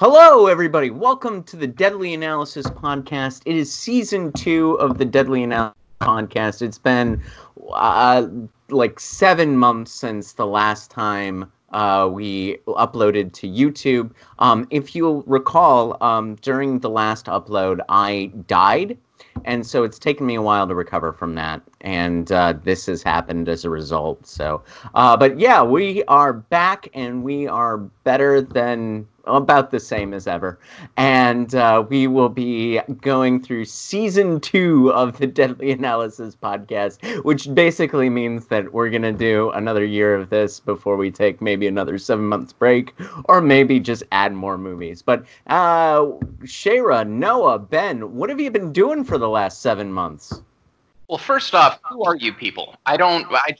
Hello, everybody. Welcome to the Deadly Analysis Podcast. It is season 2 of the Deadly Analysis Podcast. It's been like 7 months since the last time we uploaded to YouTube. If you'll recall, during the last upload, I died. And so it's taken me a while to recover from that, and this has happened as a result. So, but yeah, we are back, and we are better than about the same as ever. And we will be going through season 2 of the Deadly Analysis Podcast, which basically means that we're going to do another year of this before we take maybe another 7 months break, or maybe just add more movies. But Shara, Noah, Ben, what have you been doing for the last 7 months? Well, first off, who are you people? I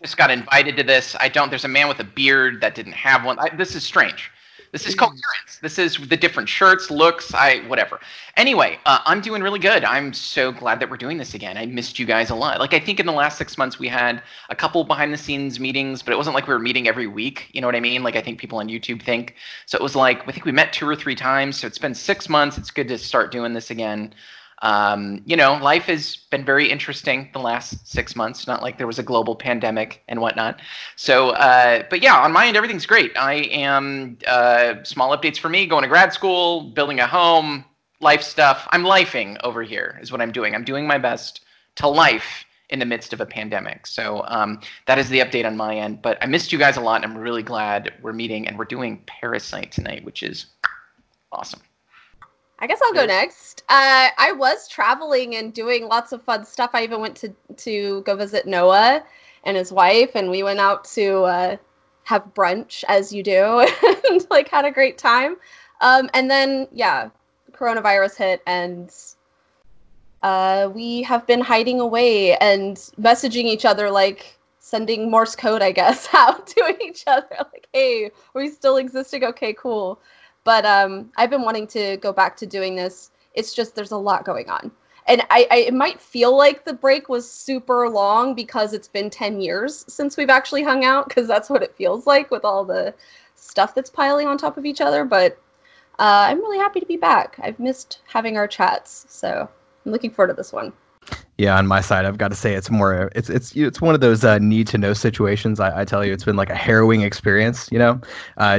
just got invited to this. There's a man with a beard that didn't have one. This is strange. This is coherence. This is the different shirts, looks, whatever. Anyway, I'm doing really good. I'm so glad that we're doing this again. I missed you guys a lot. Like, I think in the last 6 months we had a couple behind-the-scenes meetings, but it wasn't like we were meeting every week. You know what I mean? Like, I think people on YouTube think. So it was like, I think we met 2 or 3 times. So it's been 6 months. It's good to start doing this again. You know, life has been very interesting the last 6 months. Not like there was a global pandemic and whatnot. So, but yeah, on my end, everything's great. I am, small updates for me, going to grad school, building a home, life stuff. I'm lifing over here is what I'm doing. I'm doing my best to life in the midst of a pandemic. So, that is the update on my end, but I missed you guys a lot, and I'm really glad we're meeting, and we're doing Parasite tonight, which is awesome. I guess I'll go next. I was traveling and doing lots of fun stuff. I even went to go visit Noah and his wife, and we went out to have brunch, as you do, and like had a great time. And then, yeah, coronavirus hit, and we have been hiding away and messaging each other, like sending Morse code, I guess, out to each other. Like, hey, are we still existing? Okay, cool. But I've been wanting to go back to doing this. It's just there's a lot going on. And it might feel like the break was super long because it's been 10 years since we've actually hung out, because that's what it feels like with all the stuff that's piling on top of each other. But I'm really happy to be back. I've missed having our chats. So I'm looking forward to this one. Yeah, on my side, I've got to say it's one of those need to know situations. I tell you, it's been like a harrowing experience, you know,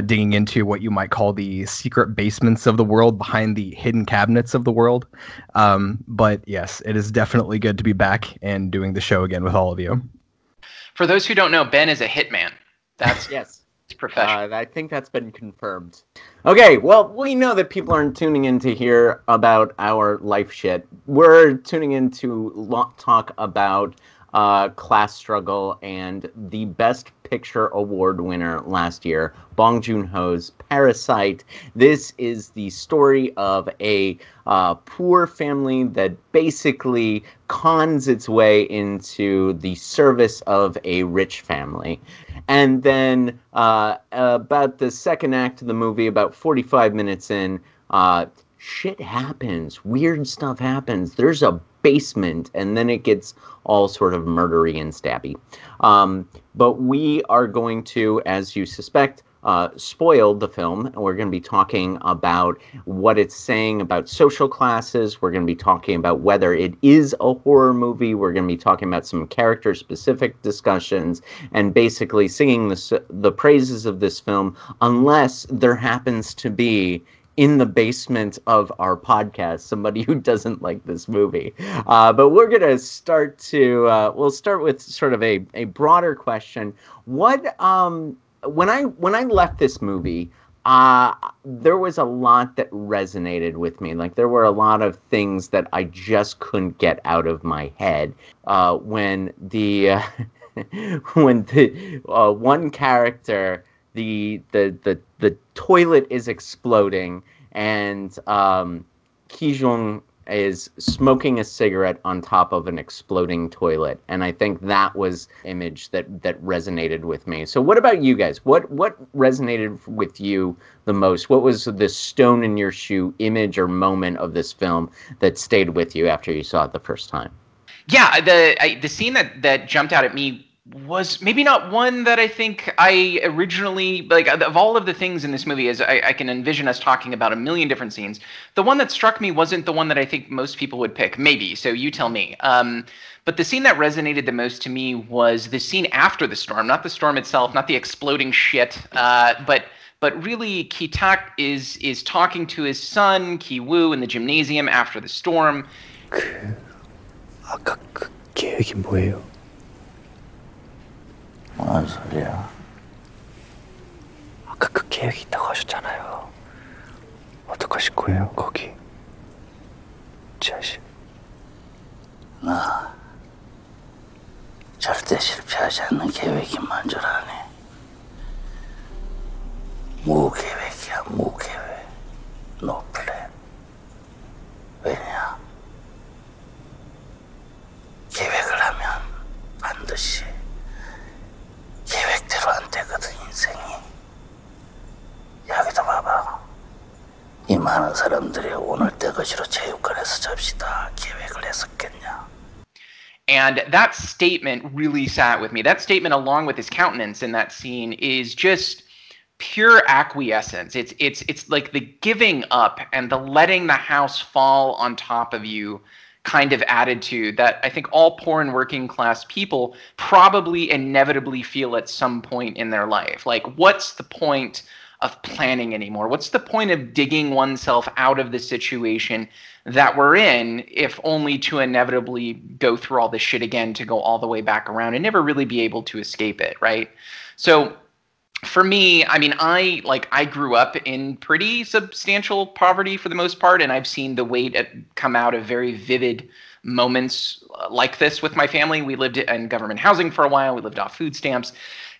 digging into what you might call the secret basements of the world, behind the hidden cabinets of the world. But yes, it is definitely good to be back and doing the show again with all of you. For those who don't know, Ben is a hitman. That's yes. Profession. I think that's been confirmed. Okay, well, we know that people aren't tuning in to hear about our life shit. We're tuning in to talk about class struggle and the Best Picture Award winner last year, Bong Joon-ho's Parasite. This is the story of a poor family that basically cons its way into the service of a rich family. And then about the second act of the movie, about 45 minutes in, shit happens. Weird stuff happens. There's a basement, and then it gets all sort of murdery and stabby. But we are going to, as you suspect, spoil the film. We're going to be talking about what it's saying about social classes. We're going to be talking about whether it is a horror movie. We're going to be talking about some character-specific discussions and basically singing the praises of this film, unless there happens to be in the basement of our podcast somebody who doesn't like this movie. But we're going to start to, we'll start with sort of a broader question. What, when I left this movie, there was a lot that resonated with me. Like, there were a lot of things that I just couldn't get out of my head. When the one character, the toilet is exploding, and Ki-jung is smoking a cigarette on top of an exploding toilet, and I think that was an image that resonated with me. So, what about you guys? What resonated with you the most? What was the stone in your shoe image or moment of this film that stayed with you after you saw it the first time? Yeah, the scene that jumped out at me was maybe not one that I think I originally, like, of all of the things in this movie, as I can envision us talking about a million different scenes, the one that struck me wasn't the one that I think most people would pick, maybe, so you tell me. But the scene that resonated the most to me was the scene after the storm, not the storm itself, not the exploding shit, but really Ki-tak is talking to his son, Ki-woo, in the gymnasium after the storm. 아까 그 계획이 뭐예요? 뭔 소리야? 아까 그 계획이 있다고 하셨잖아요. 어떡하실 거예요, 거기? 지하실? 나 절대 실패하지 않는 계획이 만절 안 해. 무계획이야, 무계획. No plan. 왜냐? 계획을 하면 반드시 계획대로 안 되거든, 인생이. 여기도 봐봐. 이 많은 사람들이 오늘 때거지로 체육관에서 접시다 계획을 했었겠냐. And that statement really sat with me. That statement, along with his countenance in that scene, is just pure acquiescence. It's like the giving up and the letting the house fall on top of you kind of attitude that I think all poor and working class people probably inevitably feel at some point in their life. Like, what's the point of planning anymore? What's the point of digging oneself out of the situation that we're in if only to inevitably go through all this shit again, to go all the way back around and never really be able to escape it, right? So for me, I mean, I grew up in pretty substantial poverty for the most part, and I've seen the weight come out of very vivid moments like this with my family. We lived in government housing for a while. We lived off food stamps,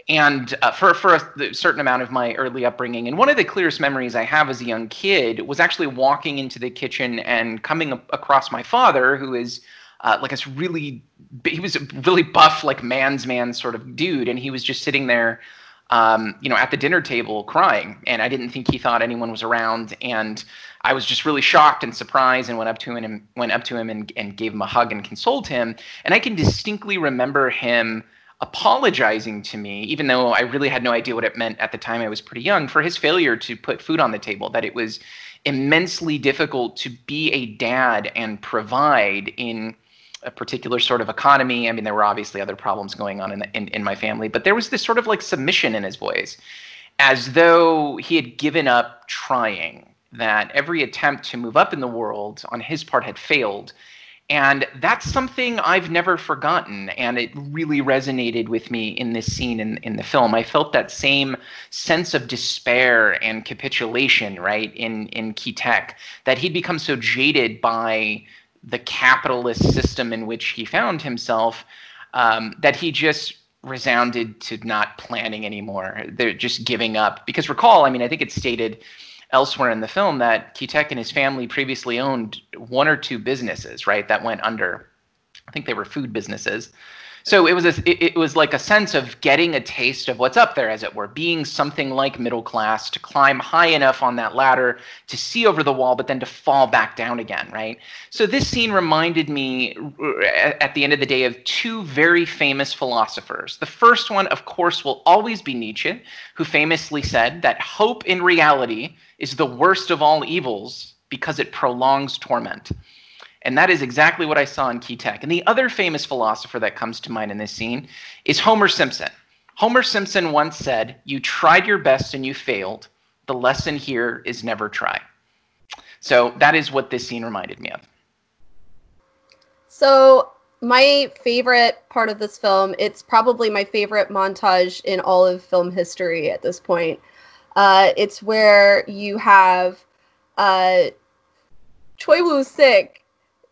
and for a certain amount of my early upbringing. And one of the clearest memories I have as a young kid was actually walking into the kitchen and coming across my father, who is he was a really buff, like man's man sort of dude, and he was just sitting there, at the dinner table crying, and I didn't think he thought anyone was around, and I was just really shocked and surprised, and went up to him and gave him a hug and consoled him. And I can distinctly remember him apologizing to me, even though I really had no idea what it meant at the time. I was pretty young, for his failure to put food on the table, that it was immensely difficult to be a dad and provide in a particular sort of economy. I mean, there were obviously other problems going on in my family, but there was this sort of like submission in his voice, as though he had given up trying, that every attempt to move up in the world on his part had failed. And that's something I've never forgotten, and it really resonated with me in this scene in the film. I felt that same sense of despair and capitulation, right, in Ki-tak, that he'd become so jaded by the capitalist system in which he found himself, that he just resounded to not planning anymore. They're just giving up. Because recall, I mean, I think it's stated elsewhere in the film that Ki-tak and his family previously owned one or two businesses, right, that went under. I think they were food businesses. So it was like a sense of getting a taste of what's up there, as it were, being something like middle class, to climb high enough on that ladder to see over the wall, but then to fall back down again, right? So this scene reminded me, at the end of the day, of two very famous philosophers. The first one, of course, will always be Nietzsche, who famously said that hope in reality is the worst of all evils because it prolongs torment. And that is exactly what I saw in Ki-tak. And the other famous philosopher that comes to mind in this scene is Homer Simpson. Homer Simpson once said, "You tried your best and you failed. The lesson here is never try." So that is what this scene reminded me of. So my favorite part of this film, it's probably my favorite montage in all of film history at this point. It's where you have Choi Woo-shik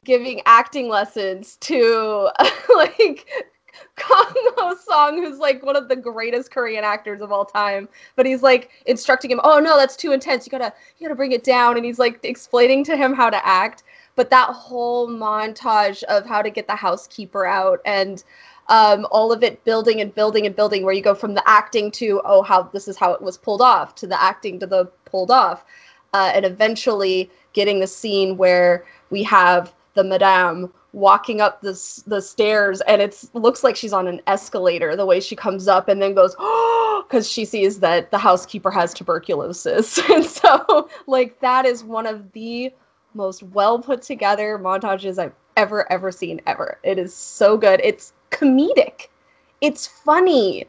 giving acting lessons to like Kang-ho Song, who's like one of the greatest Korean actors of all time, but he's like instructing him, "Oh no, that's too intense. You gotta bring it down." And he's like explaining to him how to act. But that whole montage of how to get the housekeeper out, and all of it building and building and building, where you go from the acting to, oh, how this is how it was pulled off, to the acting to the pulled off, and eventually getting the scene where we have the madame walking up the stairs, and it looks like she's on an escalator the way she comes up, and then goes, oh, because she sees that the housekeeper has tuberculosis. And so, like, that is one of the most well put together montages I've ever seen ever. It is so good. It's comedic, it's funny,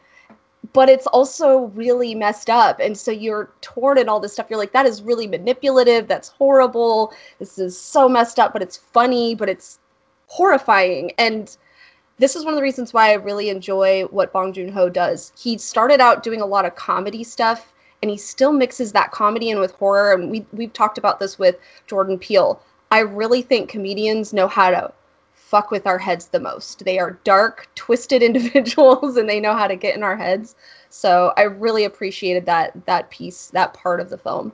but it's also really messed up. And so you're torn in all this stuff. You're like, that is really manipulative. That's horrible. This is so messed up, but it's funny, but it's horrifying. And this is one of the reasons why I really enjoy what Bong Joon-ho does. He started out doing a lot of comedy stuff, and he still mixes that comedy in with horror. And we've talked about this with Jordan Peele. I really think comedians know how to fuck with our heads the most. They are dark, twisted individuals, and they know how to get in our heads. So I really appreciated that piece, that part of the film.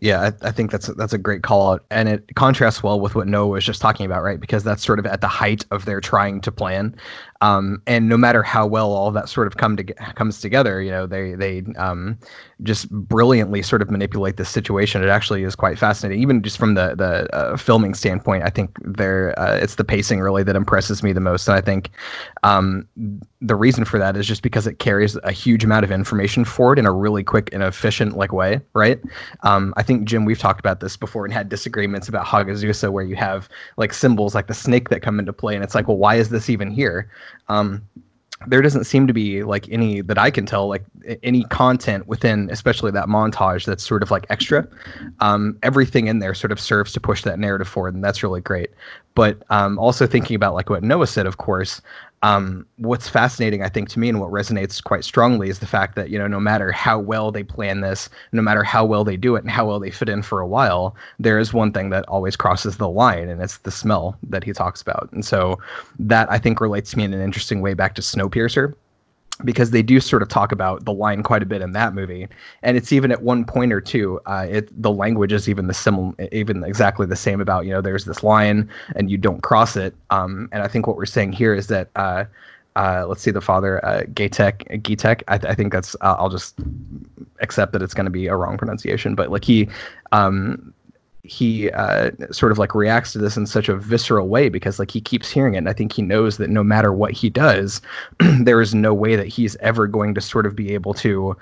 Yeah, I think that's a great call out, and it contrasts well with what Noah was just talking about, right? Because that's sort of at the height of their trying to plan, and no matter how well all that sort of comes together, you know, they just brilliantly sort of manipulate this situation. It actually is quite fascinating, even just from the filming standpoint. I think it's the pacing really that impresses me the most, and I think the reason for that is just because it carries a huge amount of information forward in a really quick and efficient way, right? I think, Jim, we've talked about this before and had disagreements about Hagazussa, where you have like symbols like the snake that come into play, and it's like, well, why is this even here? There doesn't seem to be like any that I can tell, like any content within, especially that montage, that's sort of like extra. Everything in there sort of serves to push that narrative forward, and that's really great. But also thinking about like what Noah said, of course, what's fascinating, I think, to me, and what resonates quite strongly is the fact that, you know, no matter how well they plan this, no matter how well they do it and how well they fit in for a while, there is one thing that always crosses the line, and it's the smell that he talks about. And so that, I think, relates to me in an interesting way back to Snowpiercer, because they do sort of talk about the line quite a bit in that movie. And it's even at one point or two, the language is even exactly the same about, you know, there's this line and you don't cross it. And I think what we're saying here is that, let's see, the father, Gitek, I think that's, I'll just accept that it's going to be a wrong pronunciation, but like he sort of like reacts to this in such a visceral way, because like he keeps hearing it, and I think he knows that no matter what he does, there is no way that he's ever going to sort of be able to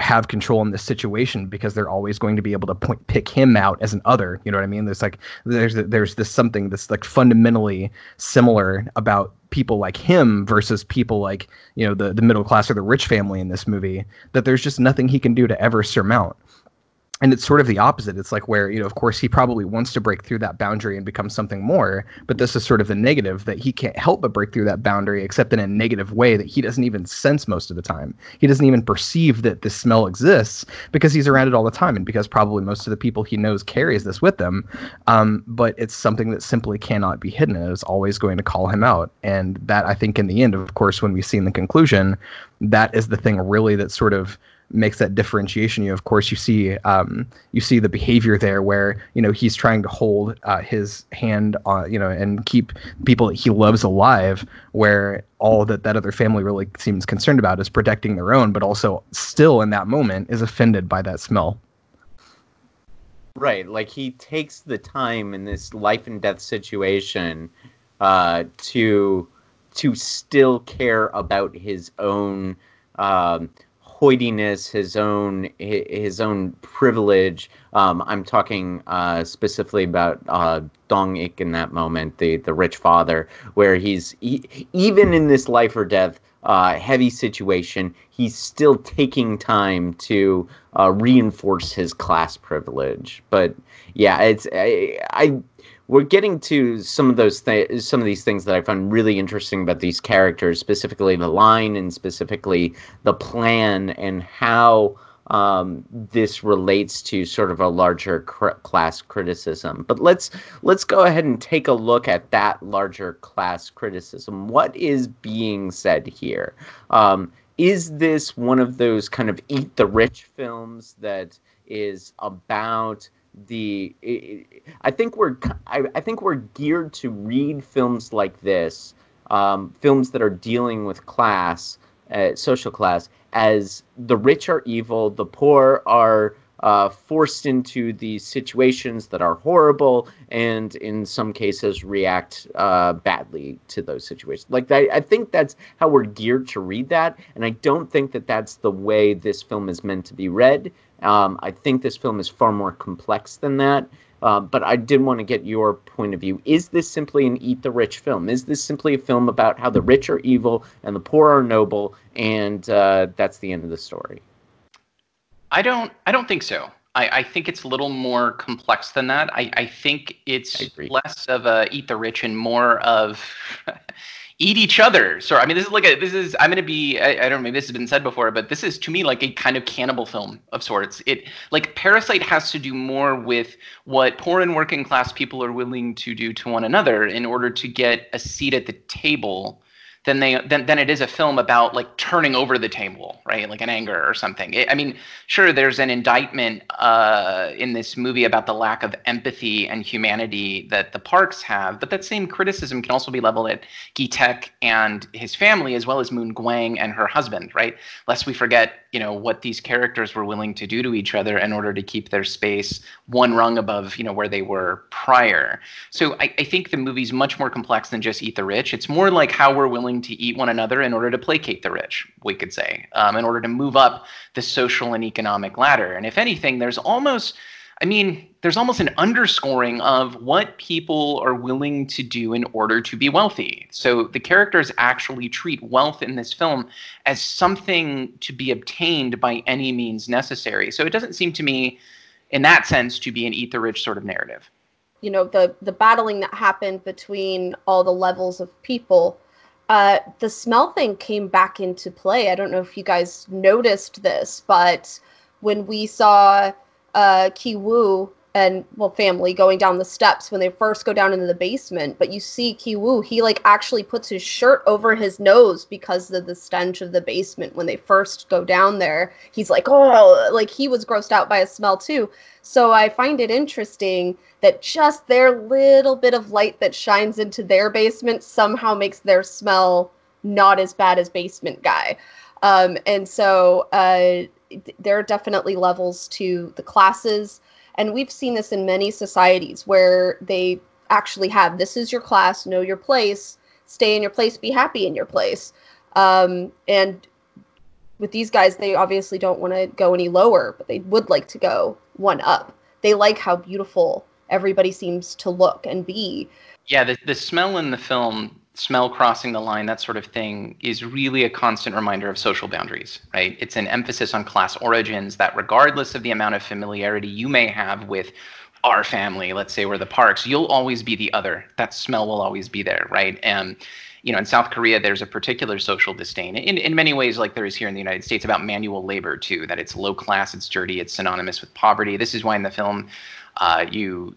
have control in this situation, because they're always going to be able to pick him out as an other. You know what I mean? There's like there's this something that's like fundamentally similar about people like him versus people like, you know, the middle class or the rich family in this movie, that there's just nothing he can do to ever surmount. And it's sort of the opposite. It's like where, you know, of course, he probably wants to break through that boundary and become something more. But this is sort of the negative, that he can't help but break through that boundary, except in a negative way that he doesn't even sense most of the time. He doesn't even perceive that this smell exists, because he's around it all the time, and because probably most of the people he knows carries this with them. But it's something that simply cannot be hidden, and it's always going to call him out. And that, I think, in the end, of course, when we see in the conclusion, that is the thing really that sort of makes that differentiation. You, of course, you see the behavior there where, you know, he's trying to hold his hand on, you know, and keep people that he loves alive, where all that other family really seems concerned about is protecting their own, but also still in that moment is offended by that smell. Right. Like, he takes the time in this life and death situation to still care about his own hoidiness, his own privilege. I'm talking specifically about Dong Ik in that moment, the rich father, where even in this life or death heavy situation, he's still taking time to reinforce his class privilege. But yeah, it's we're getting to some of these things that I found really interesting about these characters, specifically the line and specifically the plan, and how this relates to sort of a larger class criticism. But let's go ahead and take a look at that larger class criticism. What is being said here? Is this one of those kind of eat the rich films that is about I think we're geared to read films like this, films that are dealing with class, social class, as the rich are evil, the poor are forced into these situations that are horrible and in some cases react badly to those situations. Like, I think that's how we're geared to read that, and I don't think that that's the way this film is meant to be read. I think this film is far more complex than that. But I did want to get your point of view. Is this simply an eat the rich film? Is this simply a film about how the rich are evil and the poor are noble, and that's the end of the story? I don't think so. I think it's a little more complex than that. I think it's less of a eat the rich and more of eat each other. So I mean, maybe this has been said before, but this is to me like a kind of cannibal film of sorts. It, like, Parasite has to do more with what poor and working class people are willing to do to one another in order to get a seat at the table than it is a film about, like, turning over the table, right? Like an anger or something. I mean, sure, there's an indictment in this movie about the lack of empathy and humanity that the Parks have, but that same criticism can also be leveled at Gi-taek and his family, as well as Moon Gwang and her husband, right? Lest we forget, you know, what these characters were willing to do to each other in order to keep their space one rung above, you know, where they were prior. So I think the movie's much more complex than just eat the rich. It's more like how we're willing to eat one another in order to placate the rich, we could say, in order to move up the social and economic ladder. And if anything, there's almost an underscoring of what people are willing to do in order to be wealthy. So the characters actually treat wealth in this film as something to be obtained by any means necessary. So it doesn't seem to me, in that sense, to be an eat the rich sort of narrative. You know, the battling that happened between all the levels of people. The smell thing came back into play. I don't know if you guys noticed this, but when we saw Ki-woo and, well, family going down the steps, when they first go down into the basement, but you see Ki-woo, he, like, actually puts his shirt over his nose because of the stench of the basement. When they first go down there, he's like, oh, like, he was grossed out by a smell too. So I find it interesting that just their little bit of light that shines into their basement somehow makes their smell not as bad as basement guy. And so there are definitely levels to the classes. And we've seen this in many societies where they actually have, this is your class, know your place, stay in your place, be happy in your place. And with these guys, they obviously don't want to go any lower, but they would like to go one up. They like how beautiful everybody seems to look and be. Yeah, the smell in the film, smell crossing the line, that sort of thing, is really a constant reminder of social boundaries, right? It's an emphasis on class origins that, regardless of the amount of familiarity you may have with our family, let's say we're the Parks, you'll always be the other. That smell will always be there, right? And you know, in South Korea, there's a particular social disdain in many ways, like there is here in the United States, about manual labor too, that it's low class, it's dirty, it's synonymous with poverty. This is why in the film, you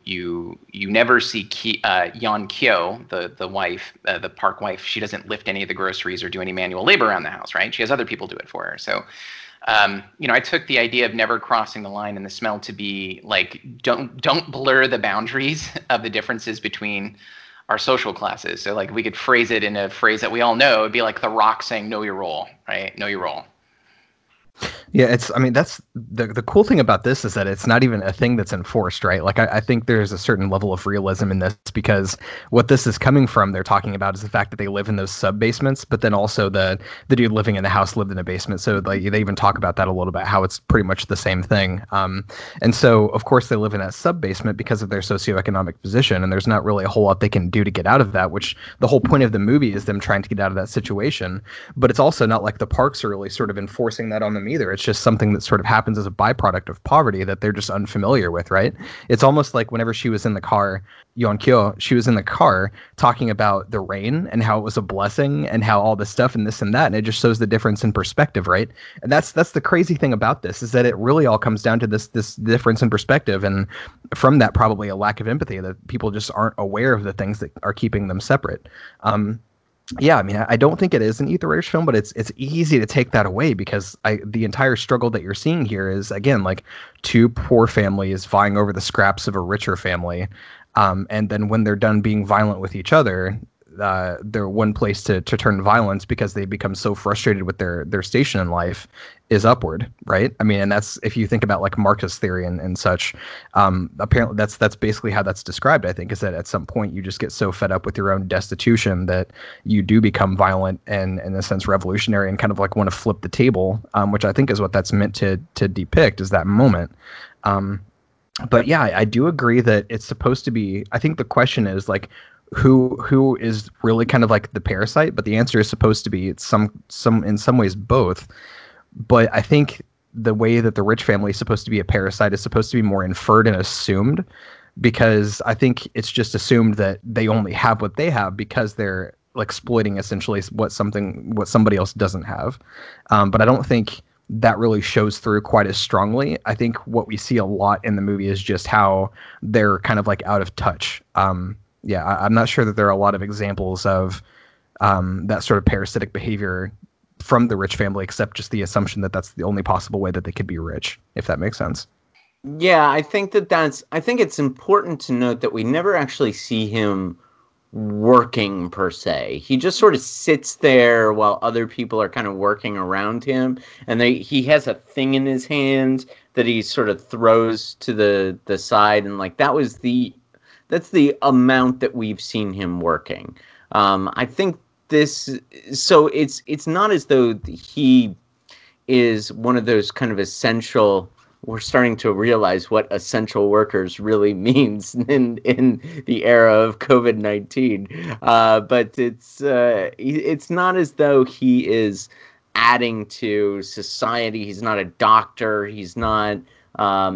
never see Yeon Kyo, the wife, the Park wife. She doesn't lift any of the groceries or do any manual labor around the house, right? She has other people do it for her. So, you know, I took the idea of never crossing the line and the smell to be like, don't blur the boundaries of the differences between our social classes. So, like, we could phrase it in a phrase that we all know. It'd be like The Rock saying, know your role, right? Know your role. Yeah, it's, I mean, that's the cool thing about this is that it's not even a thing that's enforced, right? Like, I think there's a certain level of realism in this, because what this is coming from, they're talking about, is the fact that they live in those sub basements, but then also the dude living in the house lived in a basement. So, like, they even talk about that a little bit, how it's pretty much the same thing. And so, of course, they live in that sub basement because of their socioeconomic position, and there's not really a whole lot they can do to get out of that, which the whole point of the movie is them trying to get out of that situation. But it's also not like the Parks are really sort of enforcing that on them either. It's just something that sort of happens as a byproduct of poverty that they're just unfamiliar with, right? It's almost like whenever she was in the car, Yeon Kyo, she was in the car talking about the rain and how it was a blessing and how all this stuff and this and that, and it just shows the difference in perspective, right? And that's the crazy thing about this, is that it really all comes down to this difference in perspective, and from that probably a lack of empathy, that people just aren't aware of the things that are keeping them separate. Yeah, I mean, I don't think it is an eat the rich film, but it's easy to take that away, because the entire struggle that you're seeing here is, again, like two poor families vying over the scraps of a richer family. And then when they're done being violent with each other, their one place to turn violence because they become so frustrated with their station in life is upward, right? I mean, and that's, if you think about like Marxist theory and such, apparently that's basically how that's described, I think, is that at some point you just get so fed up with your own destitution that you do become violent and in a sense revolutionary and kind of like want to flip the table, which I think is what that's meant to depict, is that moment. But yeah, I do agree that it's supposed to be, I think the question is like, who is really kind of like the parasite, but the answer is supposed to be it's some in some ways both. But I think the way that the rich family is supposed to be a parasite is supposed to be more inferred and assumed, because I think it's just assumed that they only have what they have because they're exploiting essentially what somebody else doesn't have. But I don't think that really shows through quite as strongly. I think what we see a lot in the movie is just how they're kind of like out of touch. Yeah, I'm not sure that there are a lot of examples of that sort of parasitic behavior from the rich family, except just the assumption that that's the only possible way that they could be rich, if that makes sense. Yeah, I think I think it's important to note that we never actually see him working per se. He just sort of sits there while other people are kind of working around him, and he has a thing in his hand that he sort of throws to the side, and like that's the amount that we've seen him working. I think this, so it's not as though he is one of those kind of essential, we're starting to realize what essential workers really means in the era of COVID-19. But it's not as though he is adding to society. He's not a doctor. He's not,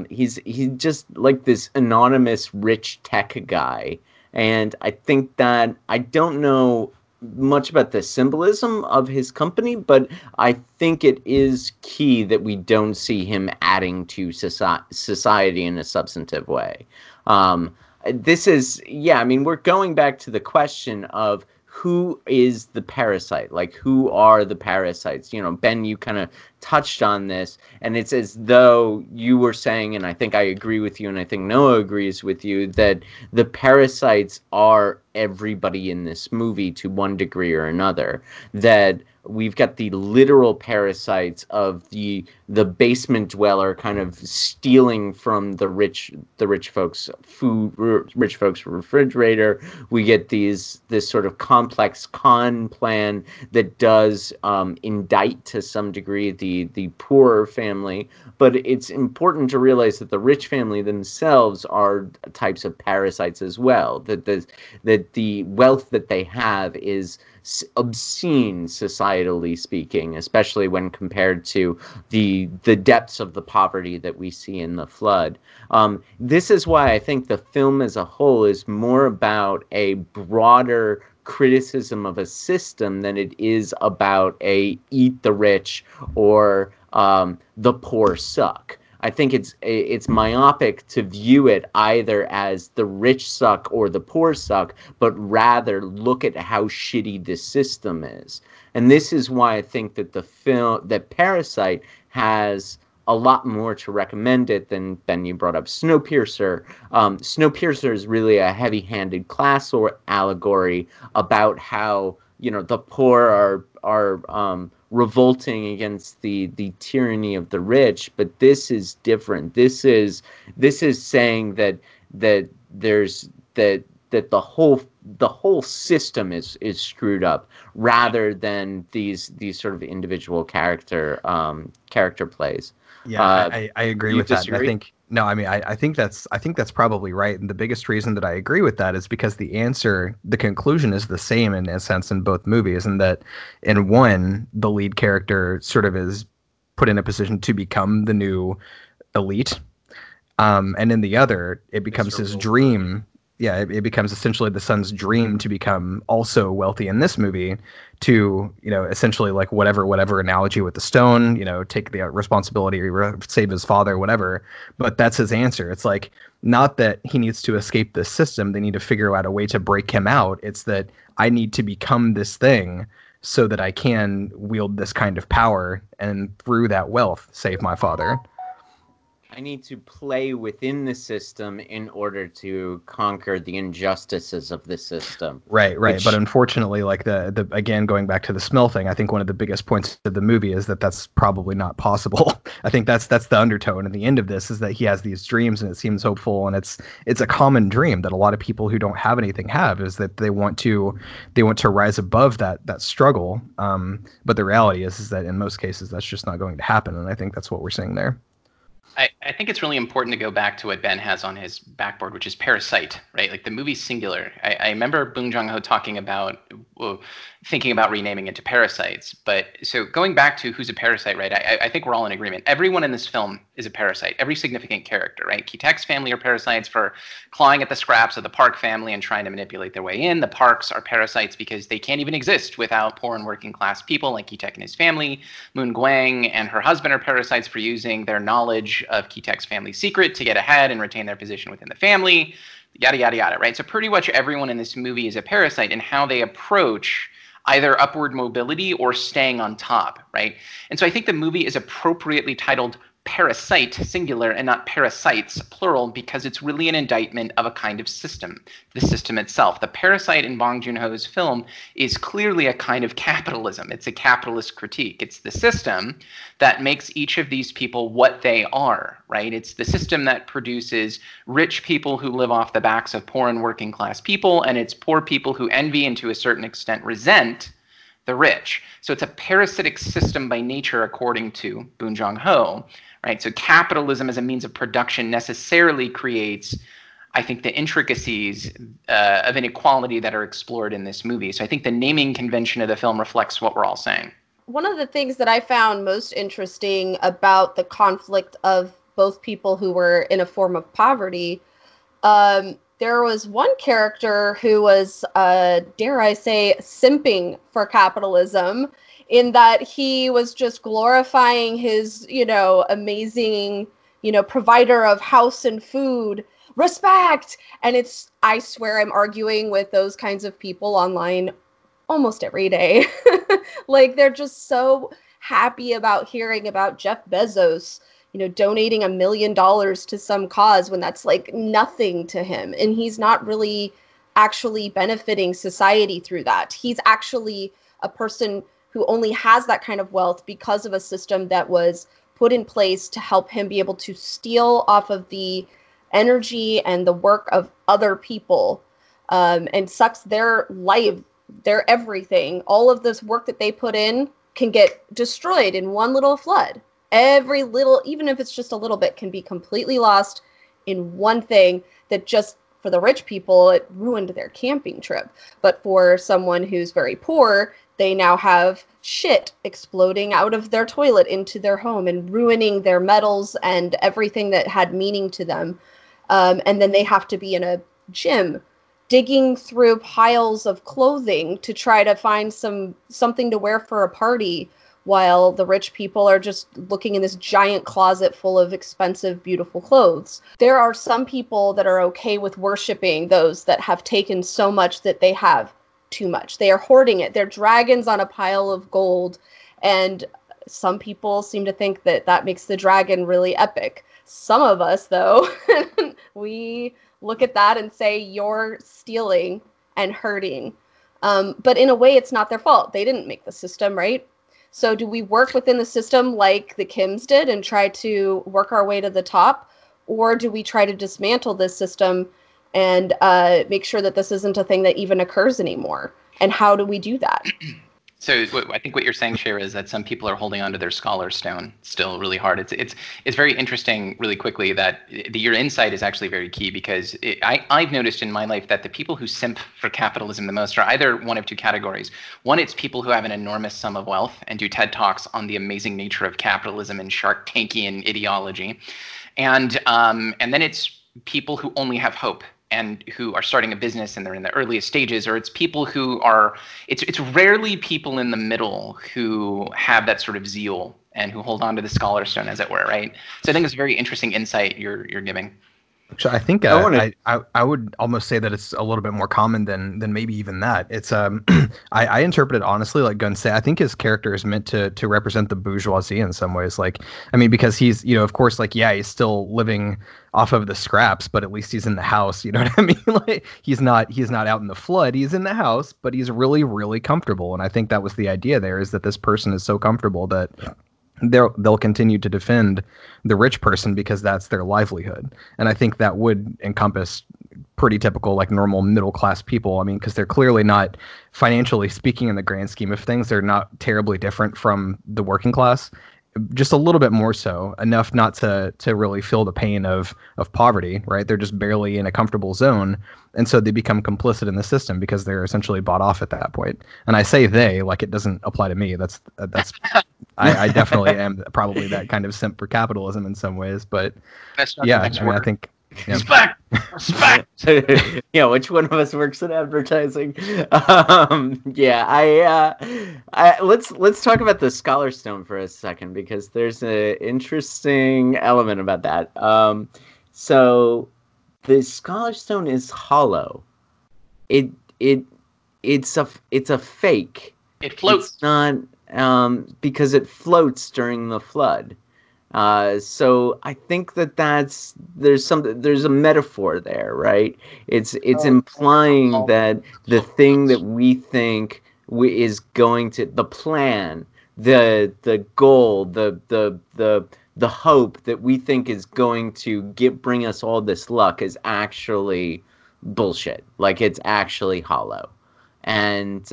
he's just like this anonymous rich tech guy. And I think that, I don't know much about the symbolism of his company, but I think it is key that we don't see him adding to society in a substantive way. This is, yeah, I mean, we're going back to the question of who is the parasite? Like, who are the parasites? You know, Ben, you kind of touched on this, and it's as though you were saying, and I think I agree with you, and I think Noah agrees with you, that the parasites are everybody in this movie to one degree or another. That we've got the literal parasites of the basement dweller kind of stealing from the rich folks' food, rich folks' refrigerator. We get this sort of complex con plan that does indict to some degree the poorer family. But it's important to realize that the rich family themselves are types of parasites as well. That the wealth that they have is obscene, societally speaking, especially when compared to the depths of the poverty that we see in The Flood. This is why I think the film as a whole is more about a broader criticism of a system than it is about a eat the rich or the poor suck. I think it's myopic to view it either as the rich suck or the poor suck, but rather look at how shitty this system is. And this is why I think that that Parasite has a lot more to recommend it than, Ben, you brought up Snowpiercer. Snowpiercer is really a heavy-handed class or allegory about how, you know, the poor are revolting against the tyranny of the rich, but this is different. This is saying that there's that the whole system is screwed up, rather than these sort of individual character plays. Yeah, I agree with that. I think no, I mean, I think that's probably right. And the biggest reason that I agree with that is because the conclusion is the same in a sense in both movies, and that in one, the lead character sort of is put in a position to become the new elite. And in the other, it becomes his dream. Yeah, it becomes essentially the son's dream to become also wealthy in this movie, to, you know, essentially like whatever analogy with the stone, you know, take the responsibility, save his father, whatever. But that's his answer. It's like, not that he needs to escape this system. They need to figure out a way to break him out. It's that I need to become this thing so that I can wield this kind of power and through that wealth save my father. I need to play within the system in order to conquer the injustices of the system. Right. Which, but unfortunately, like the again, going back to the smell thing, I think one of the biggest points of the movie is that that's probably not possible. I think that's the undertone at the end of this, is that he has these dreams and it seems hopeful, and it's a common dream that a lot of people who don't have anything have, is that they want to rise above that struggle. But the reality is that in most cases that's just not going to happen, and I think that's what we're seeing there. I think it's really important to go back to what Ben has on his backboard, which is Parasite, right? Like the movie singular. I remember Bong Joon-ho talking about thinking about renaming it to Parasites. But so going back to who's a parasite, right? I think we're all in agreement. Everyone in this film is a parasite, every significant character, right? Ki-Tek's family are parasites for clawing at the scraps of the Park family and trying to manipulate their way in. The Parks are parasites because they can't even exist without poor and working class people like Ki-Tek and his family. Moon Gwang and her husband are parasites for using their knowledge of Ki-Tek's family secret to get ahead and retain their position within the family, yada, yada, yada, right? So pretty much everyone in this movie is a parasite in how they approach either upward mobility or staying on top, right? And so I think the movie is appropriately titled Parasite, singular, and not parasites, plural, because it's really an indictment of a kind of system, the system itself. The parasite in Bong Joon-ho's film is clearly a kind of capitalism. It's a capitalist critique. It's the system that makes each of these people what they are, right? It's the system that produces rich people who live off the backs of poor and working class people, and it's poor people who envy and to a certain extent resent the rich. So it's a parasitic system by nature, according to Bong Joon-ho, right? So capitalism as a means of production necessarily creates, I think, the intricacies of inequality that are explored in this movie. So I think the naming convention of the film reflects what we're all saying. One of the things that I found most interesting about the conflict of both people who were in a form of poverty, there was one character who was, dare I say, simping for capitalism, in that he was just glorifying his, amazing, provider of house and food, respect. And it's, I swear I'm arguing with those kinds of people online almost every day. Like, they're just so happy about hearing about Jeff Bezos donating $1 million to some cause when that's like nothing to him. And he's not really actually benefiting society through that. He's actually a person who only has that kind of wealth because of a system that was put in place to help him be able to steal off of the energy and the work of other people, and sucks their life, their everything. All of this work that they put in can get destroyed in one little flood. Every little, even if it's just a little bit, can be completely lost in one thing that just, for the rich people, it ruined their camping trip. But for someone who's very poor, they now have shit exploding out of their toilet into their home and ruining their metals and everything that had meaning to them. And then they have to be in a gym digging through piles of clothing to try to find something to wear for a party, while the rich people are just looking in this giant closet full of expensive, beautiful clothes. There are some people that are okay with worshiping those that have taken so much that they have too much. They are hoarding it. They're dragons on a pile of gold. And some people seem to think that that makes the dragon really epic. Some of us, though, we look at that and say, you're stealing and hurting. But in a way, it's not their fault. They didn't make the system, right? So do we work within the system like the Kims did and try to work our way to the top? Or do we try to dismantle this system and make sure that this isn't a thing that even occurs anymore? And how do we do that? So I think what you're saying, Shira, is that some people are holding onto their scholar stone still really hard. It's very interesting, really quickly, that your insight is actually very key, because I've noticed in my life that the people who simp for capitalism the most are either one of two categories. One, it's people who have an enormous sum of wealth and do TED talks on the amazing nature of capitalism and Shark Tankian ideology. And then it's people who only have hope and who are starting a business and they're in the earliest stages, or it's people who are, it's rarely people in the middle who have that sort of zeal and who hold on to the scholar stone, as it were, right? So I think it's a very interesting insight you're giving. So I think I would almost say that it's a little bit more common than maybe even that. It's I interpret it honestly like Gunn said. I think his character is meant to represent the bourgeoisie in some ways. Like, I mean, because he's, you know, of course, like, yeah, he's still living off of the scraps, but at least he's in the house. You know what I mean? Like, he's not out in the flood. He's in the house, but he's really, really comfortable. And I think that was the idea there, is that this person is so comfortable that they'll continue to defend the rich person because that's their livelihood. And I think that would encompass pretty typical, like, normal middle class people. I mean, because they're clearly not, financially speaking, in the grand scheme of things, they're not terribly different from the working class, just a little bit more so, enough not to really feel the pain of poverty, right? They're just barely in a comfortable zone. And so they become complicit in the system because they're essentially bought off at that point. And I say they, like, it doesn't apply to me. That's I definitely am probably that kind of simp for capitalism in some ways. But yeah, I mean, I think... Respect. Yeah, which one of us works in advertising? Let's talk about the Scholar Stone for a second, because there's an interesting element about that. So the Scholar Stone is hollow. It's a fake. It floats. It's not because it floats during the flood. So I think there's a metaphor there, right? It's implying that the thing that we think is going to, the plan, the goal, the hope that we think is going to bring us all this luck is actually bullshit. Like, it's actually hollow. And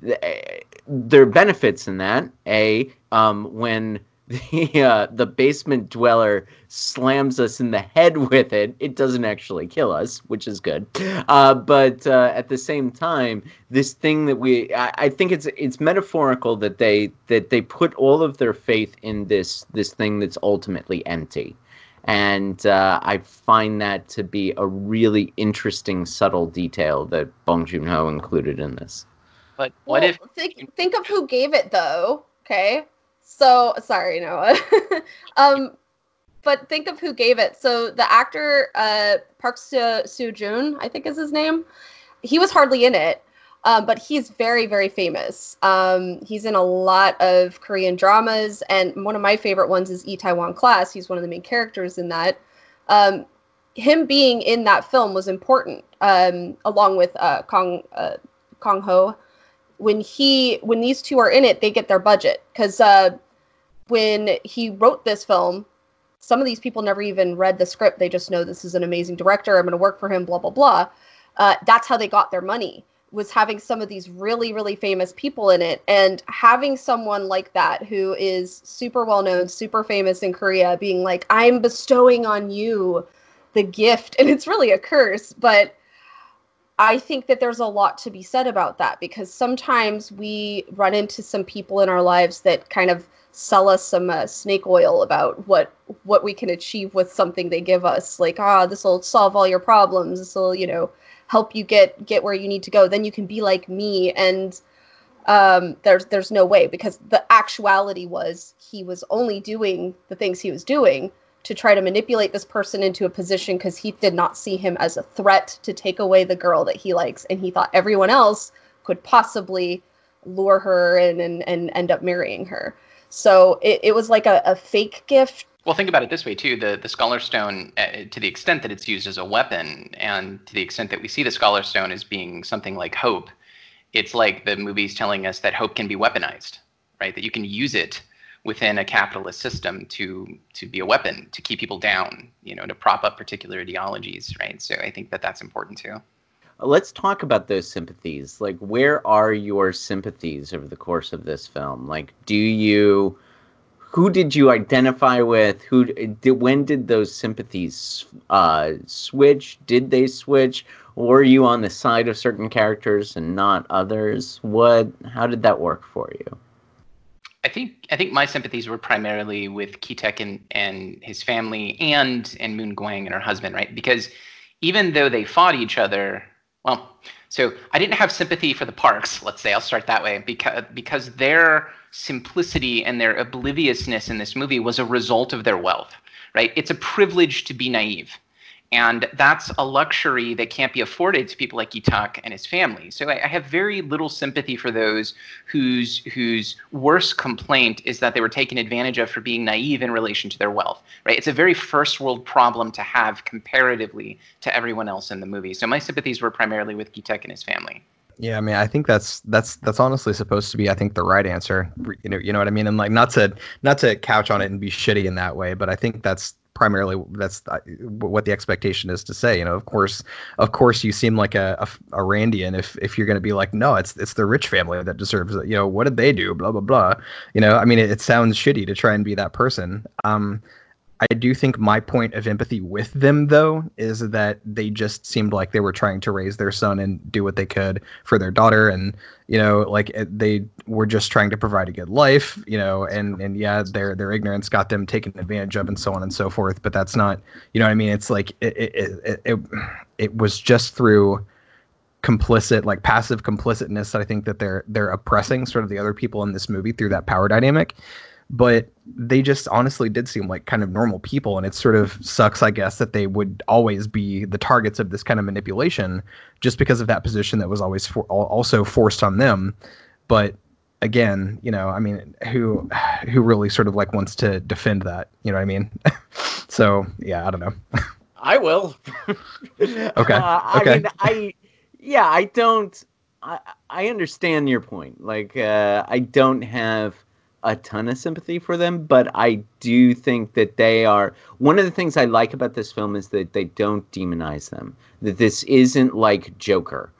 there are benefits in that. When the basement dweller slams us in the head with it, it doesn't actually kill us, which is good. But at the same time, this thing that I think it's metaphorical that they put all of their faith in this thing that's ultimately empty. And I find that to be a really interesting, subtle detail that Bong Joon-ho included in this. But what if... Think of who gave it, though, okay? So, sorry, Noah. But think of who gave it. So the actor, Park Seo-joon, I think is his name. He was hardly in it, but he's very, very famous. He's in a lot of Korean dramas, and one of my favorite ones is Itaewon Class. He's one of the main characters in that. Him being in that film was important, along with Kang-ho. When these two are in it, they get their budget, because when he wrote this film, some of these people never even read the script. They just know this is an amazing director. I'm going to work for him, blah, blah, blah. That's how they got their money, was having some of these really, really famous people in it. And having someone like that who is super well-known, super famous in Korea, being like, I'm bestowing on you the gift. And it's really a curse, but I think that there's a lot to be said about that, because sometimes we run into some people in our lives that kind of sell us some snake oil about what we can achieve with something they give us. Like, this will solve all your problems. This will, help you get where you need to go. Then you can be like me. And there's no way, because the actuality was he was only doing the things he was doing to try to manipulate this person into a position, because he did not see him as a threat to take away the girl that he likes. And he thought everyone else could possibly lure her and end up marrying her. So it was like a fake gift. Well, think about it this way, too. The Scholar Stone, to the extent that it's used as a weapon, and to the extent that we see the Scholar Stone as being something like hope, it's like the movie's telling us that hope can be weaponized, right? That you can use it within a capitalist system to be a weapon, to keep people down, to prop up particular ideologies, right? So I think that's important too. Let's talk about those sympathies. Like, where are your sympathies over the course of this film? Like, who did you identify with? When did those sympathies switch? Did they switch? Were you on the side of certain characters and not others? How did that work for you? I think my sympathies were primarily with Ki-taek and his family, and Moon Gwang and her husband, right? Because even though they fought each other, so I didn't have sympathy for the Parks, let's say. I'll start that way, because their simplicity and their obliviousness in this movie was a result of their wealth, right? It's a privilege to be naive. And that's a luxury that can't be afforded to people like Itak and his family. So I have very little sympathy for those whose worst complaint is that they were taken advantage of for being naive in relation to their wealth. Right? It's a very first world problem to have comparatively to everyone else in the movie. So my sympathies were primarily with Itak and his family. Yeah, I mean, I think that's honestly supposed to be, I think, the right answer. You know what I mean? And like, not to couch on it and be shitty in that way, but I think that's primarily what the expectation is to say. You know, of course, you seem like a Randian if you're going to be like, no, it's the rich family that deserves it. You know, what did they do? Blah blah blah. You know, I mean, it sounds shitty to try and be that person. I do think my point of empathy with them, though, is that they just seemed like they were trying to raise their son and do what they could for their daughter. And, you know, like they were just trying to provide a good life, you know, and yeah, their ignorance got them taken advantage of and so on and so forth. But that's not, you know what I mean? It's like it was just through complicit, like passive complicitness, I think, that they're oppressing sort of the other people in this movie through that power dynamic. But they just honestly did seem like kind of normal people. And it sort of sucks, I guess, that they would always be the targets of this kind of manipulation just because of that position that was always also forced on them. But again, you know, I mean, who really sort of like wants to defend that? You know what I mean? So, yeah, I don't know. I will. Okay. I understand your point. Like, I don't have a ton of sympathy for them, but I do think that they are one of the things I like about this film is that they don't demonize them, that this isn't like Joker,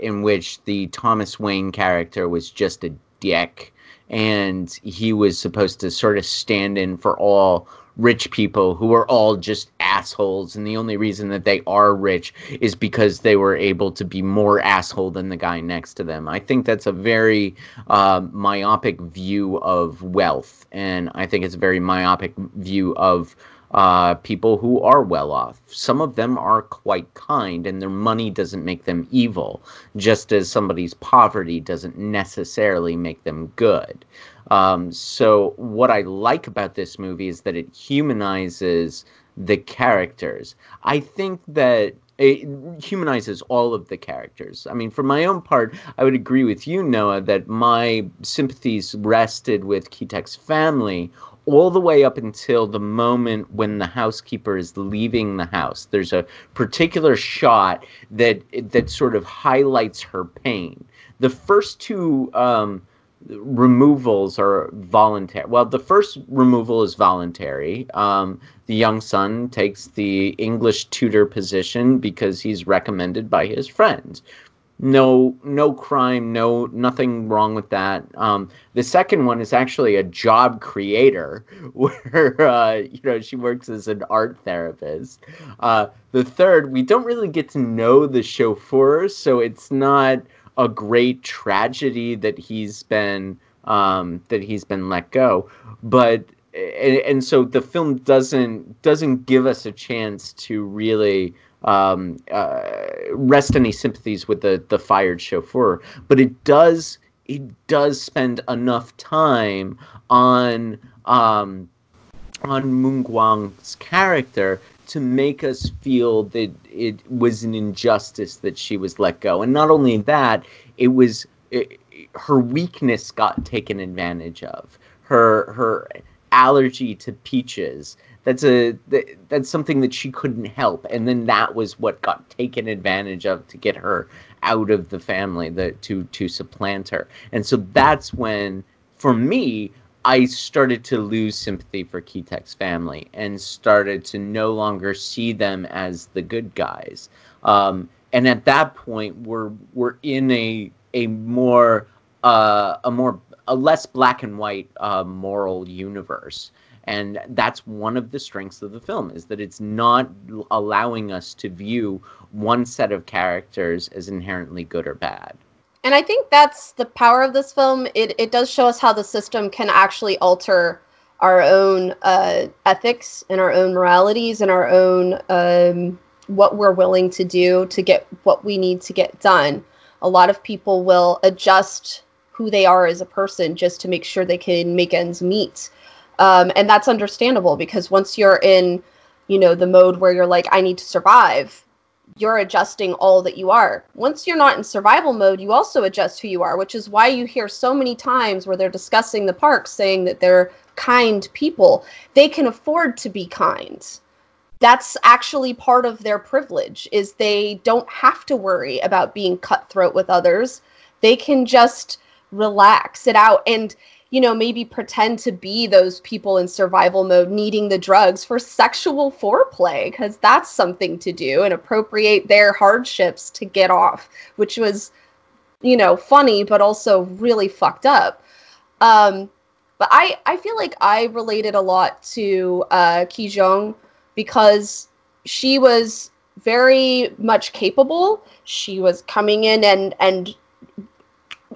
in which the Thomas Wayne character was just a dick and he was supposed to sort of stand in for all rich people who are all just assholes, and the only reason that they are rich is because they were able to be more asshole than the guy next to them. I think that's a very myopic view of wealth, and I think it's a very myopic view of people who are well off. Some of them are quite kind, and their money doesn't make them evil, just as somebody's poverty doesn't necessarily make them good. So what I like about this movie is that it humanizes the characters. I think that it humanizes all of the characters. I mean, for my own part, I would agree with you, Noah, that my sympathies rested with Kitek's family all the way up until the moment when the housekeeper is leaving the house. There's a particular shot that sort of highlights her pain. The first two removals are voluntary. Well, the first removal is voluntary. The young son takes the English tutor position because he's recommended by his friends. No crime, nothing wrong with that. The second one is actually a job creator where, you know, she works as an art therapist. The third, we don't really get to know the chauffeur, so it's not a great tragedy that he's been let go. But and so the film doesn't give us a chance to really rest any sympathies with the fired chauffeur, but it does spend enough time on Moon Gwang's character to make us feel that it was an injustice that she was let go. And not only that, her weakness got taken advantage of. Her allergy to peaches. That's something that she couldn't help, and then that was what got taken advantage of to get her out of the family, to supplant her. And so that's when, for me, I started to lose sympathy for Kitek's family and started to no longer see them as the good guys. And at that point, we're in a less black and white moral universe. And that's one of the strengths of the film, is that it's not allowing us to view one set of characters as inherently good or bad. And I think that's the power of this film. It does show us how the system can actually alter our own ethics and our own moralities and our own what we're willing to do to get what we need to get done. A lot of people will adjust who they are as a person just to make sure they can make ends meet. And that's understandable, because once you're in you know, the mode where you're like, I need to survive. You're adjusting all that you are. Once you're not in survival mode, you also adjust who you are, which is why you hear so many times where they're discussing the parks saying that they're kind people. They can afford to be kind. That's actually part of their privilege, is they don't have to worry about being cutthroat with others. They can just relax it out and, you know, maybe pretend to be those people in survival mode needing the drugs for sexual foreplay, because that's something to do, and appropriate their hardships to get off, which was, you know, funny, but also really fucked up. But I feel like I related a lot to Ki Jong, because she was very much capable. She was coming in and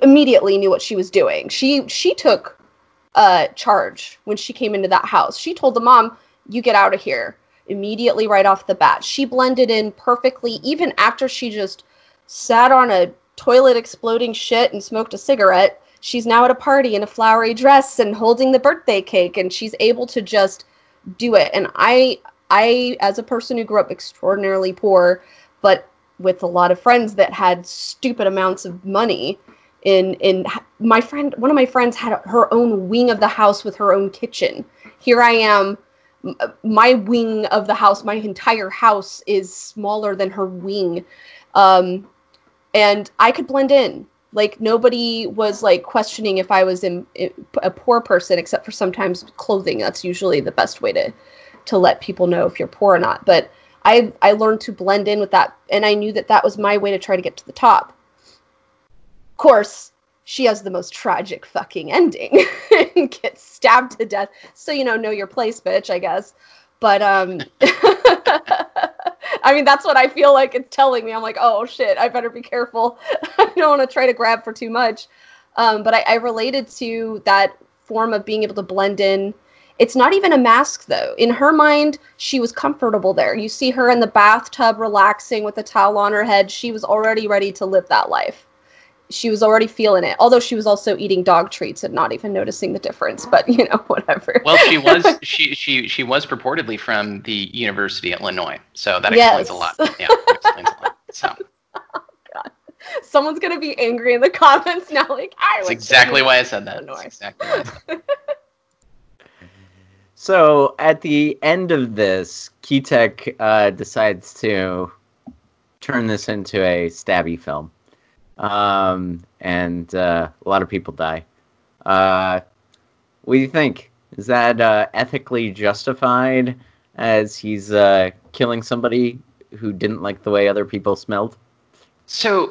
immediately knew what she was doing. She took charge when she came into that house. She told the mom, you get out of here, immediately right off the bat. She blended in perfectly, even after she just sat on a toilet exploding shit and smoked a cigarette. She's now at a party in a flowery dress and holding the birthday cake, and she's able to just do it. And I as a person who grew up extraordinarily poor, but with a lot of friends that had stupid amounts of money, one of my friends had her own wing of the house with her own kitchen. Here I am, my wing of the house, my entire house is smaller than her wing. And I could blend in. Like, nobody was like questioning if I was a poor person, except for sometimes clothing. That's usually the best way to let people know if you're poor or not. But I learned to blend in with that. And I knew that that was my way to try to get to the top. Course, she has the most tragic fucking ending and gets stabbed to death. So, you know your place, bitch, I guess. But I mean, that's what I feel like it's telling me. I'm like, oh shit, I better be careful. I don't want to try to grab for too much. But I related to that form of being able to blend in. It's not even a mask, though. In her mind, she was comfortable there. You see her in the bathtub relaxing with a towel on her head. She was already ready to live that life. She was already feeling it, although she was also eating dog treats and not even noticing the difference. But, you know, whatever. Well, she was she was purportedly from the University of Illinois, so that explains a lot. Yeah, that explains a lot. So, oh, God. Someone's gonna be angry in the comments now. Like, that's exactly why I said that. That's exactly why I said that. So at the end of this, Kitek decides to turn this into a stabby film. And a lot of people die. What do you think? Is that ethically justified, as he's killing somebody who didn't like the way other people smelled? So